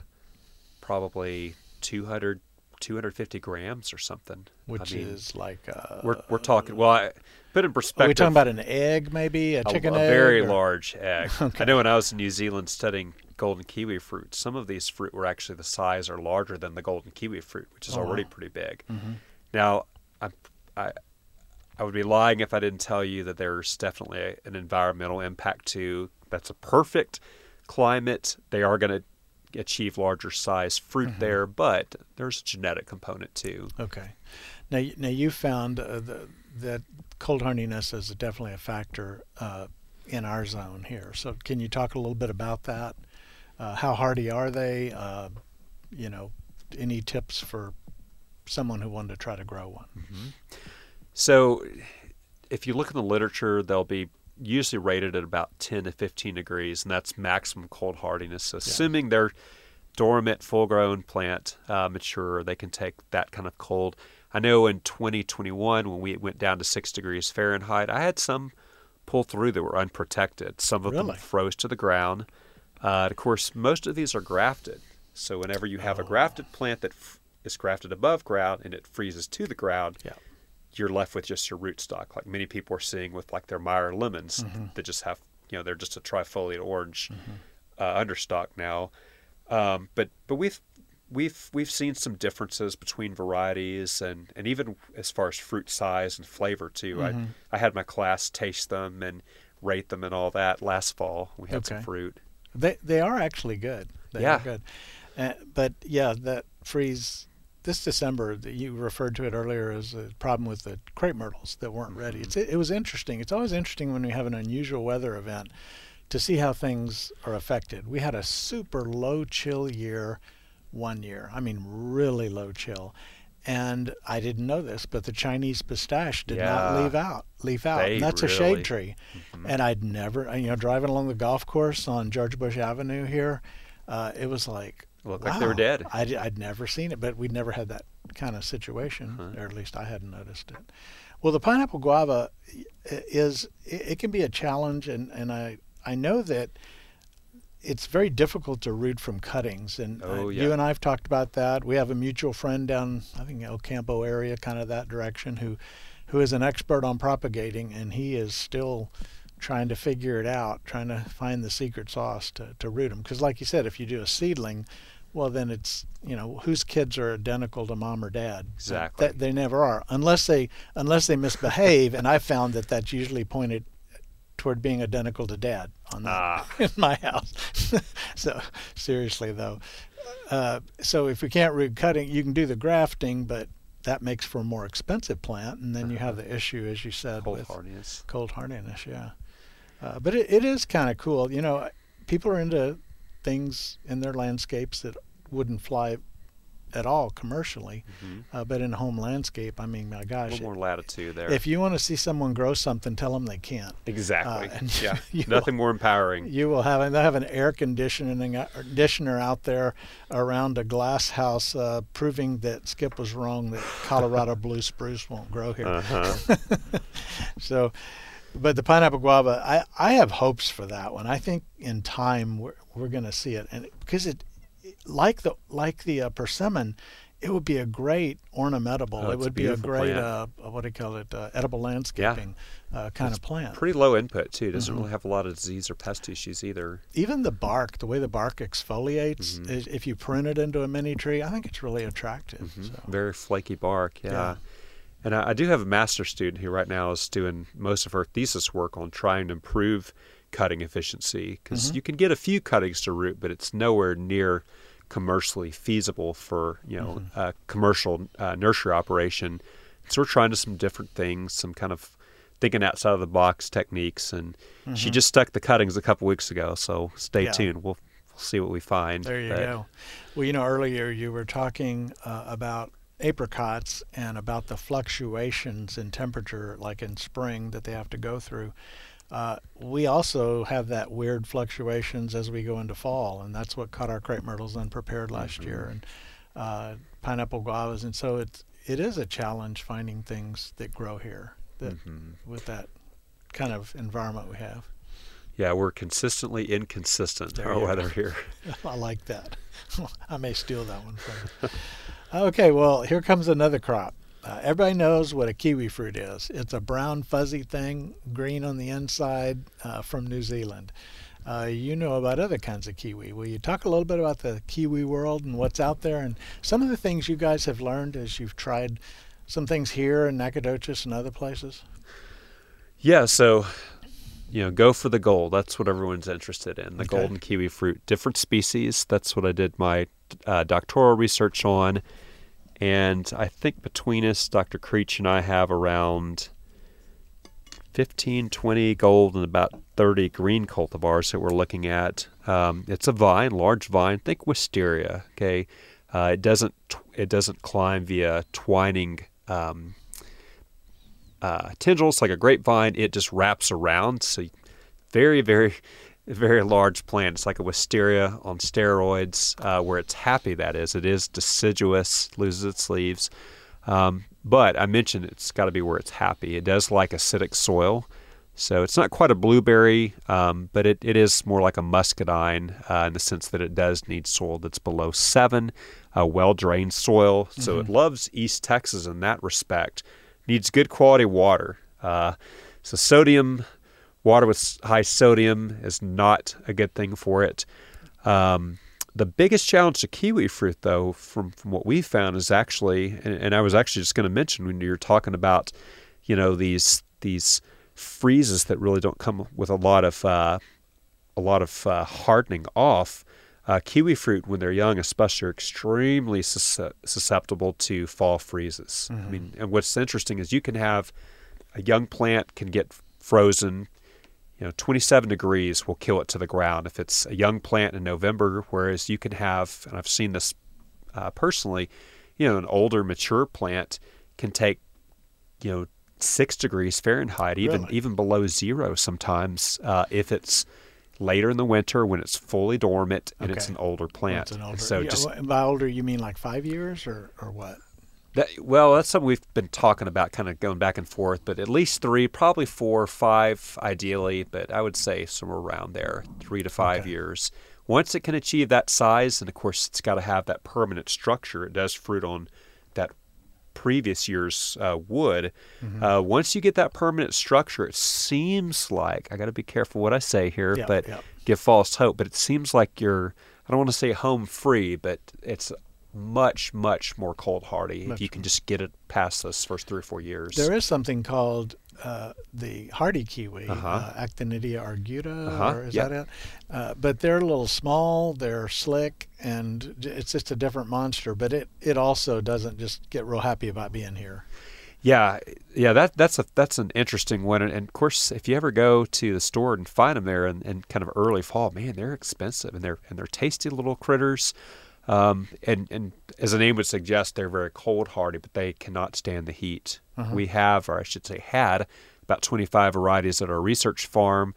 probably two hundred, two hundred fifty grams or something. Which I mean, is like... Uh, we're, we're talking... Well, I... Put in perspective. Are we talking about an egg, maybe a chicken a, a egg? A very or? large egg. Okay. I know when I was in New Zealand studying golden kiwi fruit, some of these fruit were actually the size or larger than the golden kiwi fruit, which is oh, already wow. pretty big. Mm-hmm. Now, I, I, I would be lying if I didn't tell you that there's definitely a, an environmental impact too. That's a perfect climate. They are going to achieve larger size fruit mm-hmm. there, but there's a genetic component too. Okay. Now, now you found uh, the, that. Cold hardiness is definitely a factor uh, in our zone here. So can you talk a little bit about that? Uh, how hardy are they? Uh, you know, any tips for someone who wanted to try to grow one? Mm-hmm. So if you look in the literature, they'll be usually rated at about ten to fifteen degrees, and that's maximum cold hardiness. So assuming yeah. they're dormant, full-grown plant, uh, mature, they can take that kind of cold. I know in twenty twenty-one, when we went down to six degrees Fahrenheit, I had some pull through that were unprotected. Some of really? them froze to the ground. Uh, of course, most of these are grafted. So whenever you have oh. a grafted plant that f- is grafted above ground and it freezes to the ground, yeah. you're left with just your rootstock, like many people are seeing with like their Meyer lemons mm-hmm. that just have, you know, they're just a trifoliate orange mm-hmm. uh, understock now. Um, but but we've We've we've seen some differences between varieties and, and even as far as fruit size and flavor too. Mm-hmm. I I had my class taste them and rate them and all that last fall. We had okay. some fruit. They they are actually good. They yeah. are good. Uh, but yeah, that freeze this December that you referred to it earlier as a problem with the crepe myrtles that weren't mm-hmm. ready. It's it, it was interesting. It's always interesting when we have an unusual weather event to see how things are affected. We had a super low chill year. One year, I mean, really low chill, and I didn't know this, but the Chinese pistache did yeah. not leave out. Leaf out. They and that's really, a shade tree, mm-hmm. and I'd never, you know, driving along the golf course on George Bush Avenue here, uh, it was like looked wow. like they were dead. I'd, I'd never seen it, but we'd never had that kind of situation, mm-hmm. or at least I hadn't noticed it. Well, the pineapple guava is it, it can be a challenge, and and I I know that. It's very difficult to root from cuttings, and oh, yeah. you and I have talked about that. We have a mutual friend down, I think, El Campo area, kind of that direction, who, who is an expert on propagating, and he is still trying to figure it out, trying to find the secret sauce to, to root them. Because like you said, if you do a seedling, well, then it's, you know, whose kids are identical to mom or dad? Exactly. That, they never are, unless they unless they misbehave, and I found that that's usually pointed toward being identical to dad on that ah. in my house. So seriously though, uh, so if you can't root cutting, you can do the grafting, but that makes for a more expensive plant, and then you have the issue, as you said, cold with hardiness. Cold hardiness, yeah. Uh, but it, it is kind of cool, you know. People are into things in their landscapes that wouldn't fly at all commercially, mm-hmm. uh, but in a home landscape, I mean, my gosh, a little more latitude there. If you want to see someone grow something, tell them they can't. Exactly. Uh, and yeah. You, you Nothing will, more empowering. You will have, and they'll have an air conditioning uh, conditioner out there around a glass house, uh, proving that Skip was wrong that Colorado blue spruce won't grow here. Uh-huh. So, but the pineapple guava, I I have hopes for that one. I think in time we're we're going to see it, and because it. Like the like the uh, persimmon, it would be a great ornamentable. Oh, it would a be a great uh, what do you call it? Uh, edible landscaping yeah. uh, kind it's of plant. Pretty low input too. Doesn't mm-hmm. really have a lot of disease or pest issues either. Even the bark, the way the bark exfoliates, mm-hmm. is, if you prune it into a mini tree, I think it's really attractive. Mm-hmm. So. Very flaky bark, yeah. yeah. And I, I do have a master's student who right now is doing most of her thesis work on trying to improve cutting efficiency, because mm-hmm. you can get a few cuttings to root, but it's nowhere near commercially feasible for, you know, mm-hmm. a commercial uh, nursery operation. So we're trying to some different things, some kind of thinking outside of the box techniques, and mm-hmm. she just stuck the cuttings a couple weeks ago, so stay yeah. tuned. We'll, we'll see what we find. There you but, go. Well, you know, earlier you were talking uh, about apricots and about the fluctuations in temperature, like in spring, that they have to go through. Uh, we also have that weird fluctuations as we go into fall, and that's what caught our crepe myrtles unprepared last mm-hmm. year, and uh, pineapple guavas, and so it it is a challenge finding things that grow here that mm-hmm. with that kind of environment we have. Yeah, we're consistently inconsistent there our weather here. I like that. I may steal that one from you. Okay, well, here comes another crop. Uh, everybody knows what a kiwi fruit is. It's a brown fuzzy thing, green on the inside, uh, from New Zealand. Uh, you know about other kinds of kiwi. Will you talk a little bit about the kiwi world and what's out there, and some of the things you guys have learned as you've tried some things here in Nacogdoches and other places? Yeah, so, you know, go for the gold. That's what everyone's interested in, the okay. golden kiwi fruit. Different species. That's what I did my uh, doctoral research on. And I think between us, Doctor Creech and I have around fifteen, twenty gold and about thirty green cultivars that we're looking at. Um, it's a vine, large vine. Think wisteria. Okay, uh, it doesn't it doesn't climb via twining um, uh, tendrils like a grapevine. It just wraps around. So very, very, very large plant. It's like a wisteria on steroids, uh, where it's happy, that is. It is deciduous, loses its leaves. Um, but I mentioned it's got to be where it's happy. It does like acidic soil. So it's not quite a blueberry, um, but it, it is more like a muscadine uh, in the sense that it does need soil that's below seven, uh, well-drained soil. Mm-hmm. So it loves East Texas in that respect. Needs good quality water. Uh, so sodium... Water with high sodium is not a good thing for it. Um, the biggest challenge to kiwi fruit, though, from, from what we found is actually, and, and I was actually just going to mention when you were talking about, you know, these these freezes that really don't come with a lot of uh, a lot of uh, hardening off. Uh, kiwi fruit, when they're young, especially, are extremely sus- susceptible to fall freezes. Mm-hmm. I mean, and what's interesting is you can have a young plant can get frozen. You know, twenty-seven degrees will kill it to the ground if it's a young plant in November, whereas you can have, and I've seen this uh, personally, you know, an older mature plant can take, you know, six degrees Fahrenheit, even really? even below zero sometimes, uh, if it's later in the winter when it's fully dormant and okay. it's an older plant. Well, an older, so yeah, just, well, by older, you mean like five years or, or what? That, well, that's something we've been talking about, kind of going back and forth, but at least three, probably four, five ideally, but I would say somewhere around there, three to five okay. years. Once it can achieve that size, and of course it's got to have that permanent structure. It does fruit on that previous year's uh, wood. Mm-hmm. Uh, once you get that permanent structure, it seems like, I got to be careful what I say here, yep, but yep. give false hope, but it seems like you're I don't want to say home free, but it's much, much more cold hardy if you can just get it past those first three or four years. There is something called uh, the hardy kiwi, uh-huh. uh, Actinidia arguta, uh-huh. or is yep. that it? Uh, but they're a little small, they're slick, and it's just a different monster. But it, it also doesn't just get real happy about being here. Yeah, yeah, that that's a that's an interesting one, and, and of course, if you ever go to the store and find them there, in, in kind of early fall, man, they're expensive, and they're and they're tasty little critters, um, and and as the name would suggest, they're very cold hardy, but they cannot stand the heat. Uh-huh. We have, or I should say, had about twenty-five varieties at our research farm,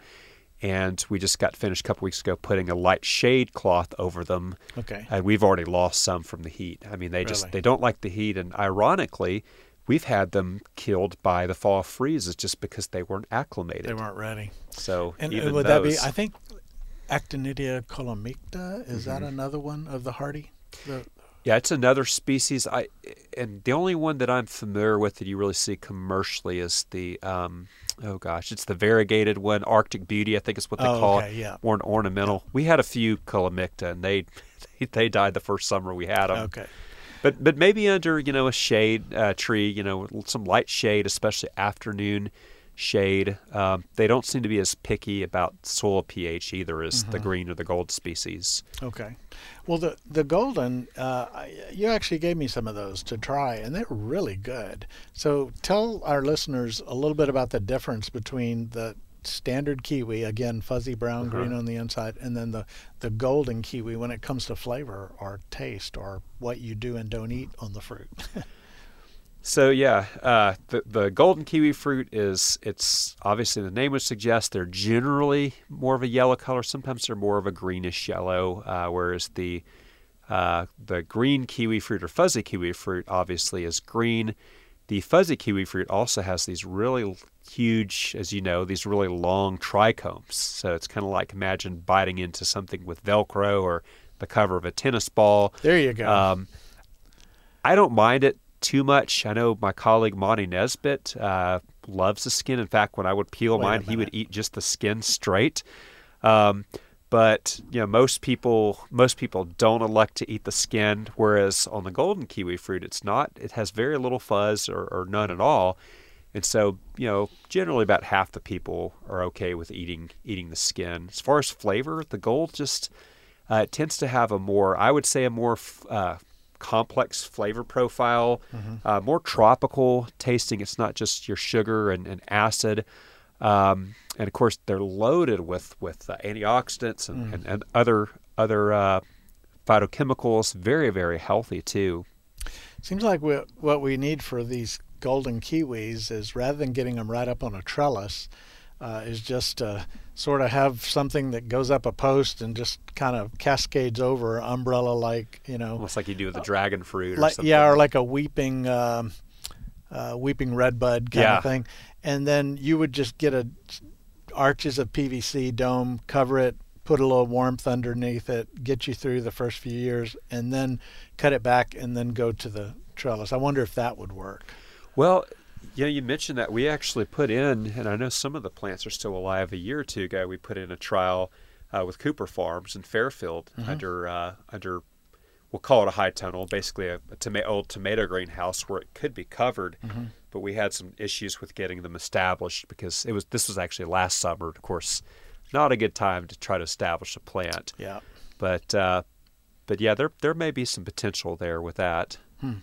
and we just got finished a couple weeks ago putting a light shade cloth over them. Okay, and we've already lost some from the heat. I mean, they really? just they don't like the heat, and ironically, we've had them killed by the fall freezes just because they weren't acclimated. They weren't ready. So and even would those, that be? I think Actinidia colomicta is mm-hmm. that another one of the hardy? The, yeah, it's another species. I and the only one that I'm familiar with that you really see commercially is the um, oh gosh, it's the variegated one, Arctic Beauty. I think is what they oh, call okay, it. Yeah. More an ornamental. Yeah. We had a few colomicta, and they they died the first summer we had them. Okay. But but maybe under, you know, a shade uh, tree, you know, some light shade, especially afternoon shade. Um, they don't seem to be as picky about soil pH either as mm-hmm. the green or the gold species. Okay. Well, the, the golden, uh, you actually gave me some of those to try, and they're really good. So tell our listeners a little bit about the difference between the standard kiwi, again, fuzzy brown, uh-huh. green on the inside, and then the, the golden kiwi when it comes to flavor or taste or what you do and don't eat on the fruit. So, yeah, uh, the, the golden kiwi fruit is, it's obviously the name would suggest they're generally more of a yellow color. Sometimes they're more of a greenish yellow, uh, whereas the, uh, the green kiwi fruit or fuzzy kiwi fruit obviously is green. The fuzzy kiwi fruit also has these really huge, as you know, these really long trichomes. So it's kind of like imagine biting into something with Velcro or the cover of a tennis ball. There you go. Um, I don't mind it too much. I know my colleague Monty Nesbitt uh, loves the skin. In fact, when I would peel Wait mine, he would eat just the skin straight. Um, but you know, most people most people don't elect to eat the skin, whereas on the golden kiwi fruit, it's not. It has very little fuzz or, or none at all, and so you know, generally about half the people are okay with eating eating the skin. As far as flavor, the gold just uh, it tends to have a more, I would say, a more uh, complex flavor profile, mm-hmm. uh, more tropical tasting. It's not just your sugar and, and acid. Um, and of course, they're loaded with with uh, antioxidants and, mm. and, and other other uh, phytochemicals. Very, very healthy too. Seems like we, what we need for these golden kiwis is rather than getting them right up on a trellis, uh, is just uh, sort of have something that goes up a post and just kind of cascades over, umbrella like, you know, almost like you do with the uh, dragon fruit, or like, something. Yeah, or like a weeping. Um, Uh, weeping redbud kind yeah. of thing, and then you would just get a arches of P V C dome, cover it, put a little warmth underneath it, get you through the first few years, and then cut it back and then go to the trellis. I wonder if that would work. Well, you know, you mentioned that we actually put in, and I know some of the plants are still alive. A year or two ago, we put in a trial uh, with Cooper Farms in Fairfield mm-hmm. under uh, under. We'll call it a high tunnel, basically a, a toma- old tomato greenhouse where it could be covered, mm-hmm. but we had some issues with getting them established because it was this was actually last summer. Of course, not a good time to try to establish a plant. Yeah, but uh, but yeah, there there may be some potential there with that. Hmm.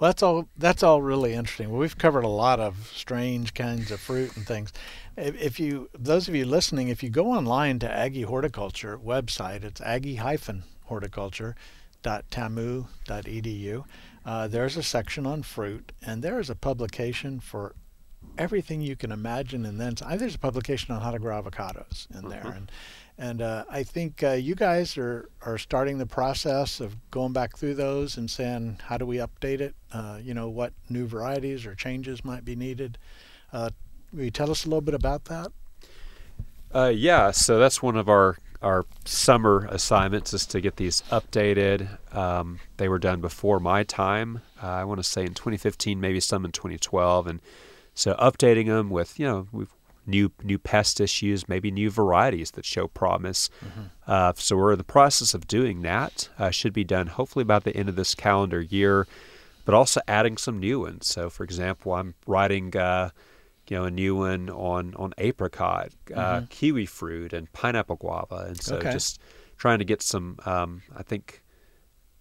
Well, that's all. That's all really interesting. Well, we've covered a lot of strange kinds of fruit and things. If you, those of you listening, if you go online to Aggie Horticulture website, it's Aggie-Horticulture. dot tamu dot e d u uh, There's a section on fruit, and there is a publication for everything you can imagine, and then I, there's a publication on how to grow avocados in mm-hmm. there, and and uh, I think uh, you guys are are starting the process of going back through those and saying how do we update it, uh, you know, what new varieties or changes might be needed. Uh, will you tell us a little bit about that? Uh, yeah, so that's one of our our summer assignments is to get these updated. Um, they were done before my time. Uh, I want to say in twenty fifteen, maybe some in twenty twelve. And so updating them with, you know, we've new new pest issues, maybe new varieties that show promise. Mm-hmm. Uh, so we're in the process of doing that. Uh, should be done hopefully by the end of this calendar year, but also adding some new ones. So, for example, I'm writing uh, you know, a new one on on apricot, mm-hmm. uh, kiwi fruit, and pineapple guava, and so okay. just trying to get some. Um, I think.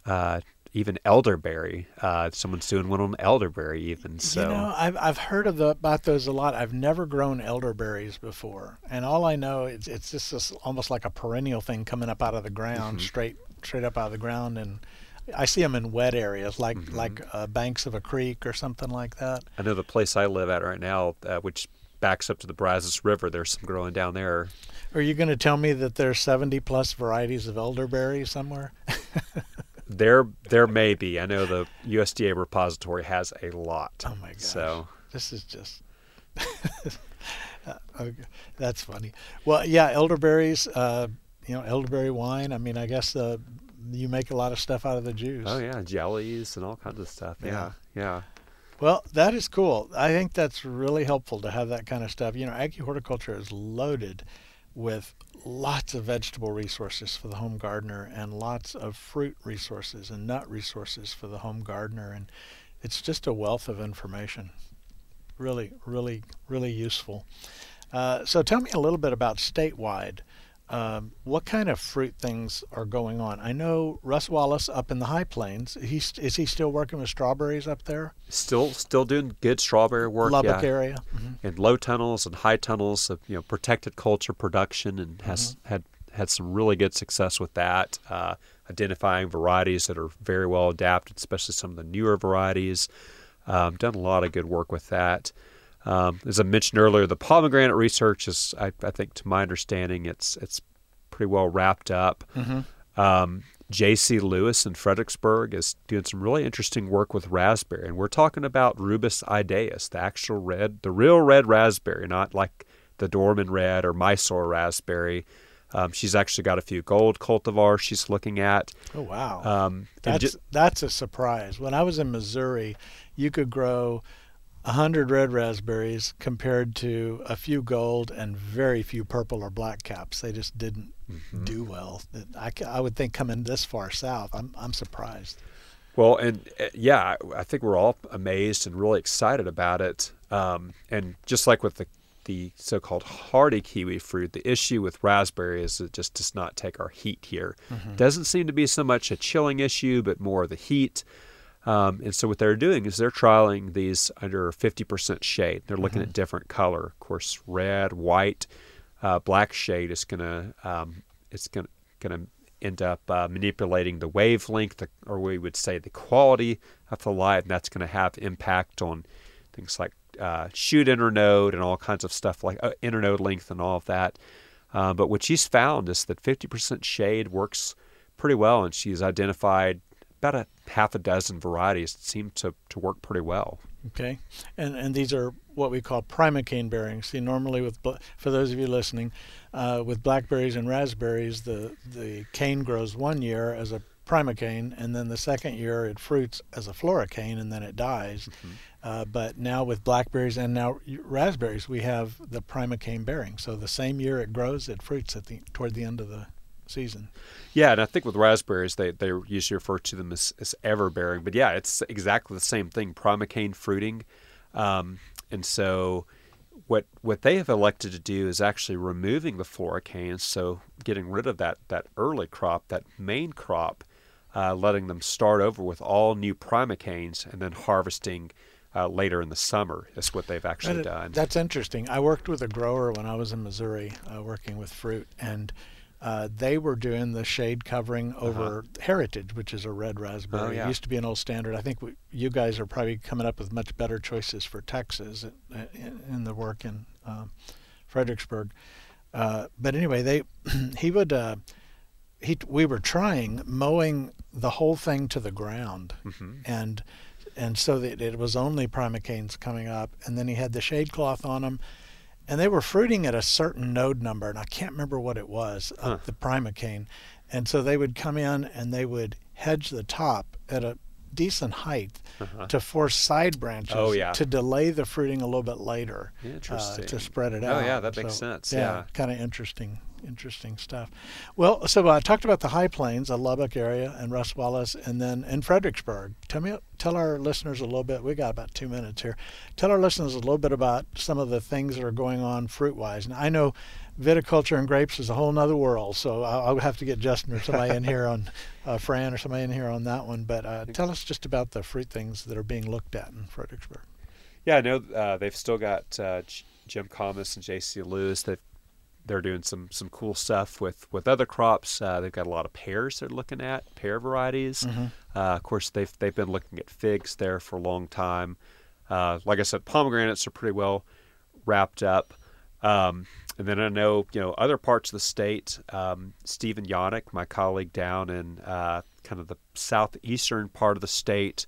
Uh, Even elderberry. Uh, someone's doing one on elderberry even. So. You know, I've, I've heard of the, about those a lot. I've never grown elderberries before. And all I know is it's just this, almost like a perennial thing coming up out of the ground, mm-hmm. straight straight up out of the ground. And I see them in wet areas, like mm-hmm. like uh, banks of a creek or something like that. I know the place I live at right now, uh, which backs up to the Brazos River, there's some growing down there. Are you going to tell me that there's seventy plus varieties of elderberry somewhere? There, there may be. I know the U S D A repository has a lot. Oh my gosh! So this is just uh, that's funny. Well, yeah, elderberries. Uh, you know, elderberry wine. I mean, I guess uh, you make a lot of stuff out of the juice. Oh yeah, jellies and all kinds of stuff. Yeah, yeah. yeah. Well, that is cool. I think that's really helpful to have that kind of stuff. You know, agri-horticulture is loaded with lots of vegetable resources for the home gardener and lots of fruit resources and nut resources for the home gardener, and it's just a wealth of information. Really, really, really useful. Uh, so tell me a little bit about statewide. Um, what kind of fruit things are going on? I know Russ Wallace up in the High Plains. He's is he still working with strawberries up there? Still, still doing good strawberry work. Lubbock yeah. area, mm-hmm. and low tunnels and high tunnels of you know protected culture production, and has mm-hmm. had had some really good success with that. Uh, identifying varieties that are very well adapted, especially some of the newer varieties. Um, done a lot of good work with that. Um, as I mentioned earlier, the pomegranate research is, I, I think, to my understanding, it's it's pretty well wrapped up. Mm-hmm. um, J C Lewis in Fredericksburg is doing some really interesting work with raspberry, and we're talking about Rubus idaeus, the actual red, the real red raspberry, not like the Dorman red or Mysore raspberry. Um, she's actually got a few gold cultivars she's looking at. Oh wow, um, that's just, that's a surprise. When I was in Missouri, you could grow A hundred red raspberries compared to a few gold and very few purple or black caps. They just didn't mm-hmm. do well. I, I would think coming this far south, I'm I'm surprised. Well, and uh, yeah, I think we're all amazed and really excited about it. Um, and just like with the the so-called hardy kiwi fruit, the issue with raspberry is it just does not take our heat here. Mm-hmm. Doesn't seem to be so much a chilling issue, but more the heat. Um, and so what they're doing is they're trialing these under fifty percent shade. They're looking mm-hmm. at different color, of course, red, white, uh, black shade is gonna um, it's gonna gonna end up uh, manipulating the wavelength, the, or we would say the quality of the light, and that's gonna have impact on things like uh, shoot internode and all kinds of stuff like uh, internode length and all of that. Uh, but what she's found is that fifty percent shade works pretty well, and she's identified about a half a dozen varieties that seem to, to work pretty well. Okay, and and these are what we call primocane bearings. See, normally with for those of you listening, uh, with blackberries and raspberries, the the cane grows one year as a primocane, and then the second year it fruits as a floracane, and then it dies. Mm-hmm. Uh, but now with blackberries and now raspberries, we have the primocane bearing. So the same year it grows, it fruits at the toward the end of the season. Yeah, and I think with raspberries, they, they usually refer to them as, as everbearing. But yeah, it's exactly the same thing, primocane fruiting. Um, and so what what they have elected to do is actually removing the floracane, so getting rid of that, that early crop, that main crop, uh, letting them start over with all new primocanes and then harvesting uh, later in the summer is what they've actually that, done. That's interesting. I worked with a grower when I was in Missouri uh, working with fruit, and Uh, they were doing the shade covering over uh-huh. Heritage, which is a red raspberry. Oh, yeah. It used to be an old standard. I think we, you guys are probably coming up with much better choices for Texas in, in the work in uh, Fredericksburg. Uh, but anyway, they he would uh, he we were trying mowing the whole thing to the ground, mm-hmm. and and so that it was only primocanes coming up, and then he had the shade cloth on them. And they were fruiting at a certain node number, and I can't remember what it was, huh. of the primocane. And so they would come in and they would hedge the top at a decent height uh-huh. to force side branches oh, yeah. to delay the fruiting a little bit later interesting. Uh, to spread it out. Oh yeah, that makes so, sense. Yeah, yeah. kind of interesting. Interesting stuff. Well, so I talked about the High Plains, the Lubbock area, and Russ Wallace, and then in Fredericksburg. Tell me, tell our listeners a little bit. We got about two minutes here. Tell our listeners a little bit about some of the things that are going on fruit-wise. And I know viticulture and grapes is a whole other world, so I'll have to get Justin or somebody in here on uh, Fran or somebody in here on that one. But uh, tell us just about the fruit things that are being looked at in Fredericksburg. Yeah, I know uh, they've still got uh, Jim Comis and J C Lewis. They've They're doing some some cool stuff with, with other crops. Uh, they've got a lot of pears they're looking at, pear varieties. Mm-hmm. uh, of course, they've they've been looking at figs there for a long time. Uh, like I said, pomegranates are pretty well wrapped up. Um, and then I know you know other parts of the state. Um, Stephen Yannick, my colleague down in uh, kind of the southeastern part of the state,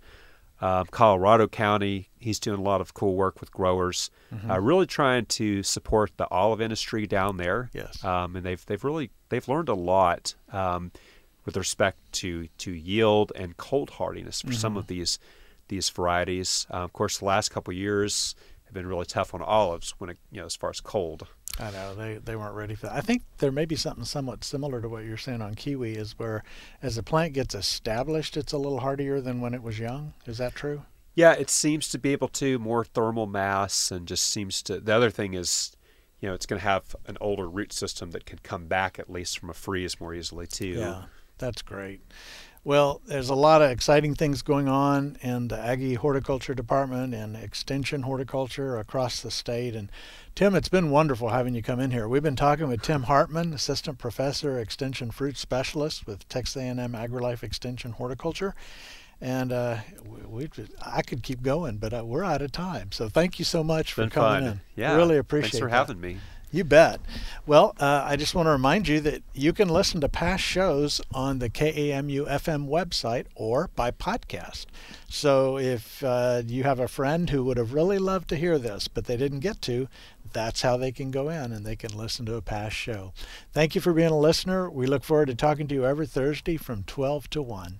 uh, Colorado County. He's doing a lot of cool work with growers, mm-hmm. uh, really trying to support the olive industry down there. Yes, um, and they've they've really they've learned a lot um, with respect to, to yield and cold hardiness for mm-hmm. some of these these varieties. Uh, of course, the last couple of years have been really tough on olives when it, you know as far as cold. I know they they weren't ready for that. I think there may be something somewhat similar to what you're saying on kiwi, is where as the plant gets established, it's a little hardier than when it was young. Is that true? Yeah, it seems to be able to, more thermal mass, and just seems to, the other thing is, you know, it's going to have an older root system that can come back at least from a freeze more easily too. Yeah, that's great. Well, there's a lot of exciting things going on in the Aggie Horticulture Department and Extension Horticulture across the state. And Tim, it's been wonderful having you come in here. We've been talking with Tim Hartmann, Assistant Professor, Extension Fruit Specialist with Texas A and M AgriLife Extension Horticulture. And uh, we, we, I could keep going, but uh, we're out of time. So thank you so much for coming in. Yeah, really appreciate it. Thanks for having me. You bet. Well, uh, I just want to remind you that you can listen to past shows on the K A M U F M website or by podcast. So if uh, you have a friend who would have really loved to hear this, but they didn't get to, that's how they can go in and they can listen to a past show. Thank you for being a listener. We look forward to talking to you every Thursday from twelve to one.